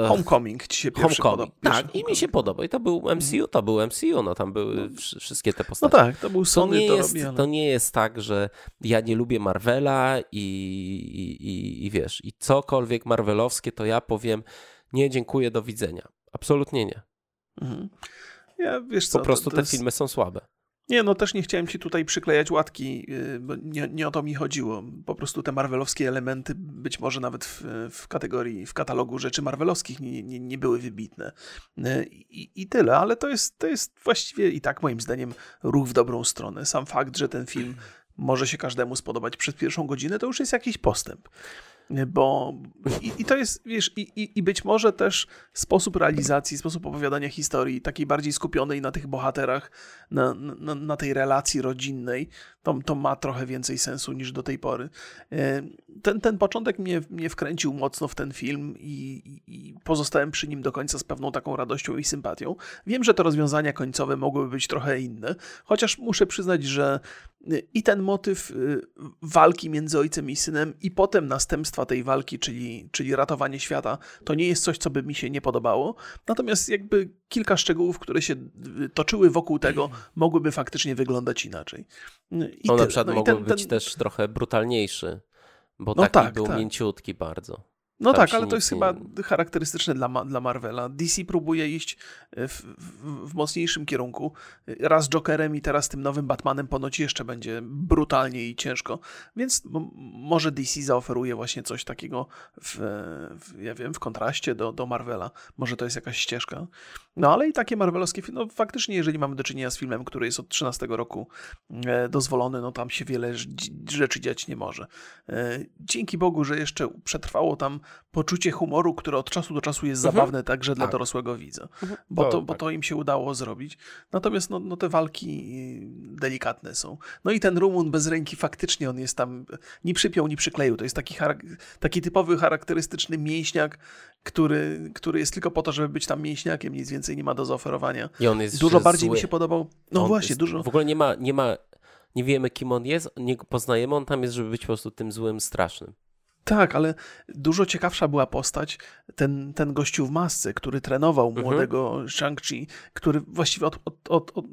e... Homecoming ci się pierwszy podobał. Tak, Homecoming. I mi się podoba. I to był M C U, to był M C U. No tam były no. wszystkie te postacie. No tak, to był Sony, to, nie to jest, robi, ale... To nie jest tak, że ja nie lubię Marvela i, i, i, i wiesz, i cokolwiek marvelowskie, to ja powiem nie, dziękuję, do widzenia. Absolutnie nie. Mhm. Ja, wiesz co, po prostu to, to te jest... filmy są słabe. Nie, no też nie chciałem ci tutaj przyklejać łatki, bo nie, nie o to mi chodziło. Po prostu te marvelowskie elementy być może nawet w, w kategorii, w katalogu rzeczy marvelowskich nie, nie, nie były wybitne. I, i tyle, ale to jest, to jest właściwie i tak moim zdaniem ruch w dobrą stronę. Sam fakt, że ten film może się każdemu spodobać przez pierwszą godzinę, to już jest jakiś postęp. Bo i, i to jest, wiesz, i, i być może też sposób realizacji, sposób opowiadania historii, takiej bardziej skupionej na tych bohaterach, na, na, na tej relacji rodzinnej, to, to ma trochę więcej sensu niż do tej pory. Ten, ten początek mnie, mnie wkręcił mocno w ten film i, i pozostałem przy nim do końca z pewną taką radością i sympatią. Wiem, że te rozwiązania końcowe mogłyby być trochę inne, chociaż muszę przyznać, że i ten motyw walki między ojcem i synem i potem następstwa tej walki, czyli, czyli ratowanie świata, to nie jest coś, co by mi się nie podobało. Natomiast jakby kilka szczegółów, które się toczyły wokół tego, mogłyby faktycznie wyglądać inaczej. I On na przykład no mogły ten, być ten... też trochę brutalniejszy, bo no taki tak, był tak. mięciutki bardzo. No tak, ale to jest nie... chyba charakterystyczne dla, dla Marvela. D C próbuje iść w, w, w mocniejszym kierunku. Raz Jokerem i teraz tym nowym Batmanem ponoć jeszcze będzie brutalnie i ciężko, więc m- może D C zaoferuje właśnie coś takiego w, w, ja wiem, w kontraście do, do Marvela. Może to jest jakaś ścieżka. No ale i takie marvelowskie filmy, no faktycznie jeżeli mamy do czynienia z filmem, który jest od trzynastego roku e, dozwolony, no tam się wiele rzeczy dziać nie może. E, dzięki Bogu, że jeszcze przetrwało tam poczucie humoru, które od czasu do czasu jest mhm. zabawne także dla tak. dorosłego widza, mhm. bo, to, bo to im się udało zrobić. Natomiast no, no te walki delikatne są. No i ten Rumun bez ręki, faktycznie on jest tam, ni przypiął, ni przykleił. To jest taki, charak- taki typowy, charakterystyczny mięśniak, który, który jest tylko po to, żeby być tam mięśniakiem, nic więcej nie ma do zaoferowania. I on jest dużo bardziej zły. Mi się podobał. No on właśnie, jest, dużo. W ogóle nie ma, nie ma, nie wiemy kim on jest, nie go poznajemy, on tam jest, żeby być po prostu tym złym, strasznym. Tak, ale dużo ciekawsza była postać, ten, ten gościu w masce, który trenował młodego mhm. Shang-Chi, który właściwie od, od, od, od,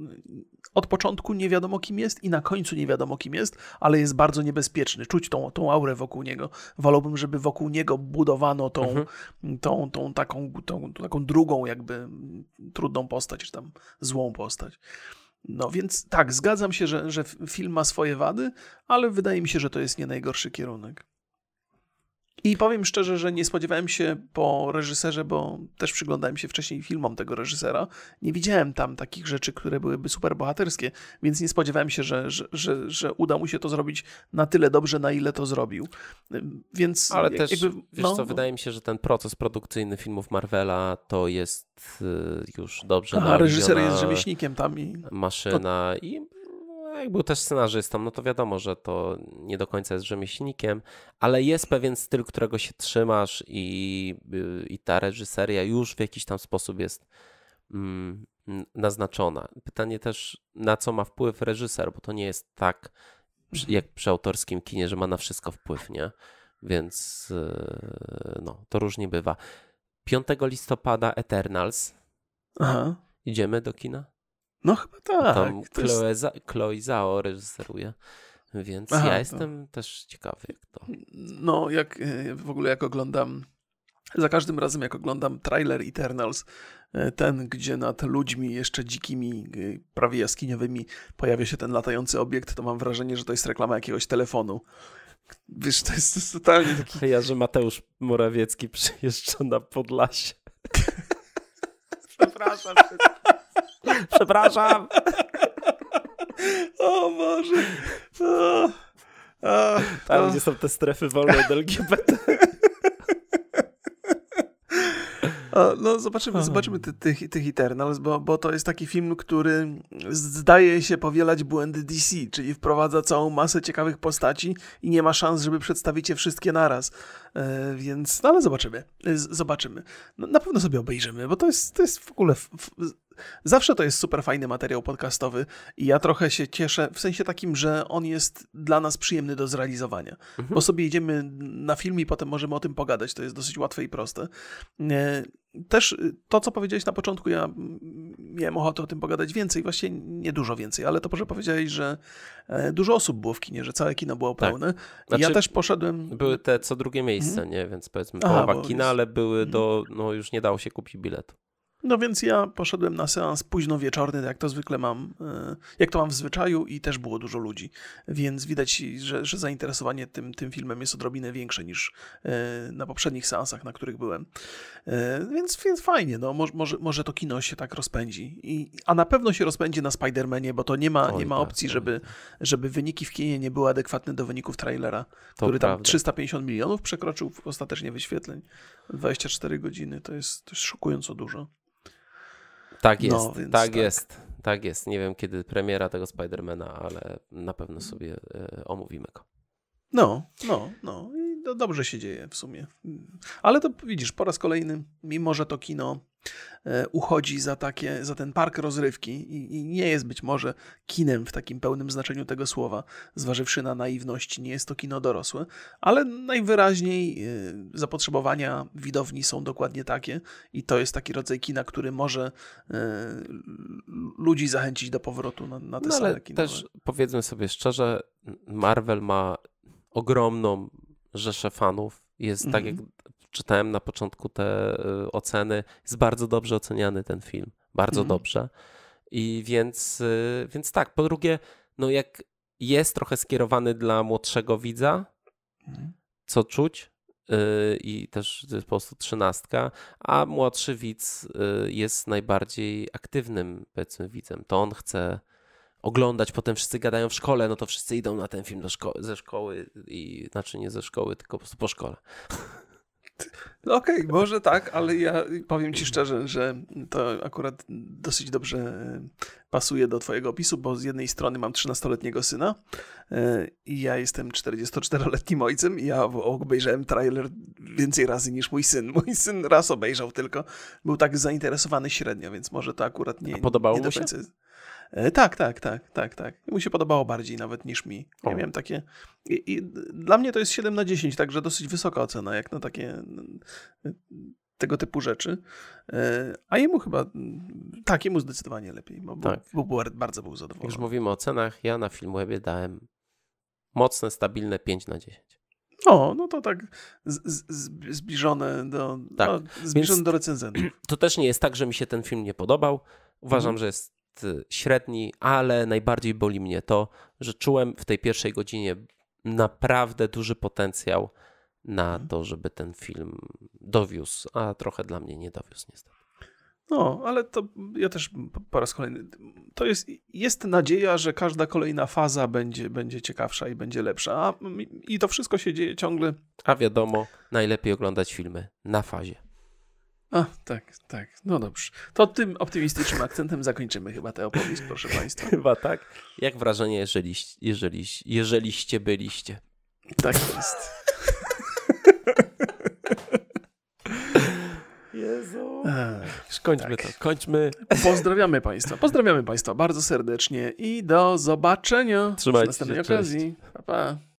od początku nie wiadomo kim jest i na końcu nie wiadomo kim jest, ale jest bardzo niebezpieczny. Czuć tą, tą aurę wokół niego. Wolałbym, żeby wokół niego budowano tą, mhm. tą, tą, taką, tą taką drugą jakby trudną postać, czy tam złą postać. No więc tak, zgadzam się, że, że film ma swoje wady, ale wydaje mi się, że to jest nie najgorszy kierunek. I powiem szczerze, że nie spodziewałem się po reżyserze, bo też przyglądałem się wcześniej filmom tego reżysera. Nie widziałem tam takich rzeczy, które byłyby super bohaterskie, więc nie spodziewałem się, że, że, że, że uda mu się to zrobić na tyle dobrze, na ile to zrobił. Więc Ale jak, też, jakby, no, wiesz co, no. wydaje mi się, że ten proces produkcyjny filmów Marvela to jest już dobrze narobiona. A reżyser jest rzemieślnikiem tam. I... Maszyna to... i... Jak był też scenarzystą, no to wiadomo, że to nie do końca jest rzemieślnikiem, ale jest pewien styl, którego się trzymasz i, i ta reżyseria już w jakiś tam sposób jest mm, naznaczona. Pytanie też, na co ma wpływ reżyser, bo to nie jest tak jak przy autorskim kinie, że ma na wszystko wpływ, nie? Więc no, to różnie bywa. piątego listopada Eternals. Aha. Idziemy do kina? No chyba tak. Tam Chloe, jest... Chloe Zhao reżyseruje, więc Aha, ja jestem to... też ciekawy jak to. No jak w ogóle jak oglądam, za każdym razem jak oglądam trailer Eternals, ten gdzie nad ludźmi jeszcze dzikimi, prawie jaskiniowymi pojawia się ten latający obiekt, to mam wrażenie, że to jest reklama jakiegoś telefonu. Wiesz, to jest, to jest totalnie taki... Ja, że Mateusz Morawiecki przyjeżdża na Podlasie. Przepraszam. Przepraszam. O Boże. O, o, Tam, o. gdzie są te strefy wolne od L G B T. O, no zobaczymy, zobaczymy ty, ty, tych Eternals, bo, bo to jest taki film, który zdaje się powielać błędy D C, czyli wprowadza całą masę ciekawych postaci i nie ma szans, żeby przedstawić je wszystkie naraz. E, więc, no ale zobaczymy. Z, zobaczymy. No, na pewno sobie obejrzymy, bo to jest, to jest w ogóle... W, w, Zawsze to jest super fajny materiał podcastowy i ja trochę się cieszę, w sensie takim, że on jest dla nas przyjemny do zrealizowania. Mhm. Bo sobie jedziemy na film i potem możemy o tym pogadać, to jest dosyć łatwe i proste. Też to, co powiedziałeś na początku, ja miałem ochotę o tym pogadać więcej, właściwie nie dużo więcej, ale to, że powiedziałeś, że dużo osób było w kinie, że całe kino było pełne. Tak. Znaczy, ja też poszedłem... Były te co drugie miejsce, hmm? nie? Więc powiedzmy Aha, połowa kina, jest... ale były do... No już nie dało się kupić biletu. No więc ja poszedłem na seans późno wieczorny, jak to zwykle mam, jak to mam w zwyczaju i też było dużo ludzi, więc widać, że, że zainteresowanie tym, tym filmem jest odrobinę większe niż na poprzednich seansach, na których byłem. Więc, więc fajnie, no może, może to kino się tak rozpędzi. I, a na pewno się rozpędzi na Spider-Manie, bo to nie ma, nie ma opcji, żeby, żeby wyniki w kinie nie były adekwatne do wyników trailera, który tam trzysta pięćdziesiąt milionów przekroczył ostatecznie wyświetleń. dwadzieścia cztery godziny, to jest, to jest szokująco dużo. Tak jest, no, tak, tak jest, tak jest. Nie wiem, kiedy premiera tego Spidermana, ale na pewno sobie y, omówimy go. No, no, no. I to dobrze się dzieje w sumie. Ale to widzisz, po raz kolejny, mimo że to kino y, uchodzi za takie, za ten park rozrywki i, i nie jest być może kinem w takim pełnym znaczeniu tego słowa, zważywszy na naiwność, nie jest to kino dorosłe, ale najwyraźniej y, zapotrzebowania widowni są dokładnie takie i to jest taki rodzaj kina, który może y, ludzi zachęcić do powrotu na, na te no, sale kinowe. Też powiedzmy sobie szczerze, Marvel ma ogromną rzeszę fanów. Jest mm-hmm. tak jak czytałem na początku te y, oceny, jest bardzo dobrze oceniany ten film. Bardzo mm-hmm. dobrze. I więc, y, więc tak, po drugie, no jak jest trochę skierowany dla młodszego widza, mm-hmm. co czuć, y, i też to jest po prostu trzynastka, a młodszy widz y, jest najbardziej aktywnym, powiedzmy, widzem. To on chce oglądać, potem wszyscy gadają w szkole, no to wszyscy idą na ten film do szko- ze szkoły i znaczy nie ze szkoły, tylko po prostu po szkole. No okej, okay, może tak, ale ja powiem ci szczerze, że to akurat dosyć dobrze pasuje do twojego opisu, bo z jednej strony mam trzynastoletniego syna i ja jestem czterdziestoczteroletnim ojcem i ja obejrzałem trailer więcej razy niż mój syn. Mój syn raz obejrzał tylko, był tak zainteresowany średnio, więc może to akurat nie... A podobało nie mu się? Tak, tak, tak, tak, tak. Mu się podobało bardziej nawet niż mi. Ja o. miałem takie... I, i dla mnie to jest siedem na dziesięć, także dosyć wysoka ocena, jak na takie tego typu rzeczy. A jemu chyba... Tak, jemu zdecydowanie lepiej, bo, tak. bo, bo bardzo był zadowolony. Już mówimy o cenach, ja na Filmwebie dałem mocne, stabilne pięć na dziesięć. O, no to tak z, z, zbliżone do, tak. No, zbliżone Więc do recenzentów. To też nie jest tak, że mi się ten film nie podobał. Uważam, mhm. że jest średni, ale najbardziej boli mnie to, że czułem w tej pierwszej godzinie naprawdę duży potencjał na to, żeby ten film dowiózł, a trochę dla mnie nie dowiózł niestety. No, ale to ja też po raz kolejny, to jest, jest nadzieja, że każda kolejna faza będzie, będzie ciekawsza i będzie lepsza, a, i to wszystko się dzieje ciągle. A wiadomo, najlepiej oglądać filmy na fazie. A, tak, tak. No dobrze. To tym optymistycznym akcentem zakończymy chyba tę opowieść, proszę państwa. Chyba tak. Jak wrażenie, jeżeli, jeżeli, jeżeliście byliście. Tak jest. Jezu. Już kończmy tak. to. Kończmy. Pozdrawiamy państwa. Pozdrawiamy państwa bardzo serdecznie i do zobaczenia. Trzymajcie przy następnej się, okazji. Pa, pa.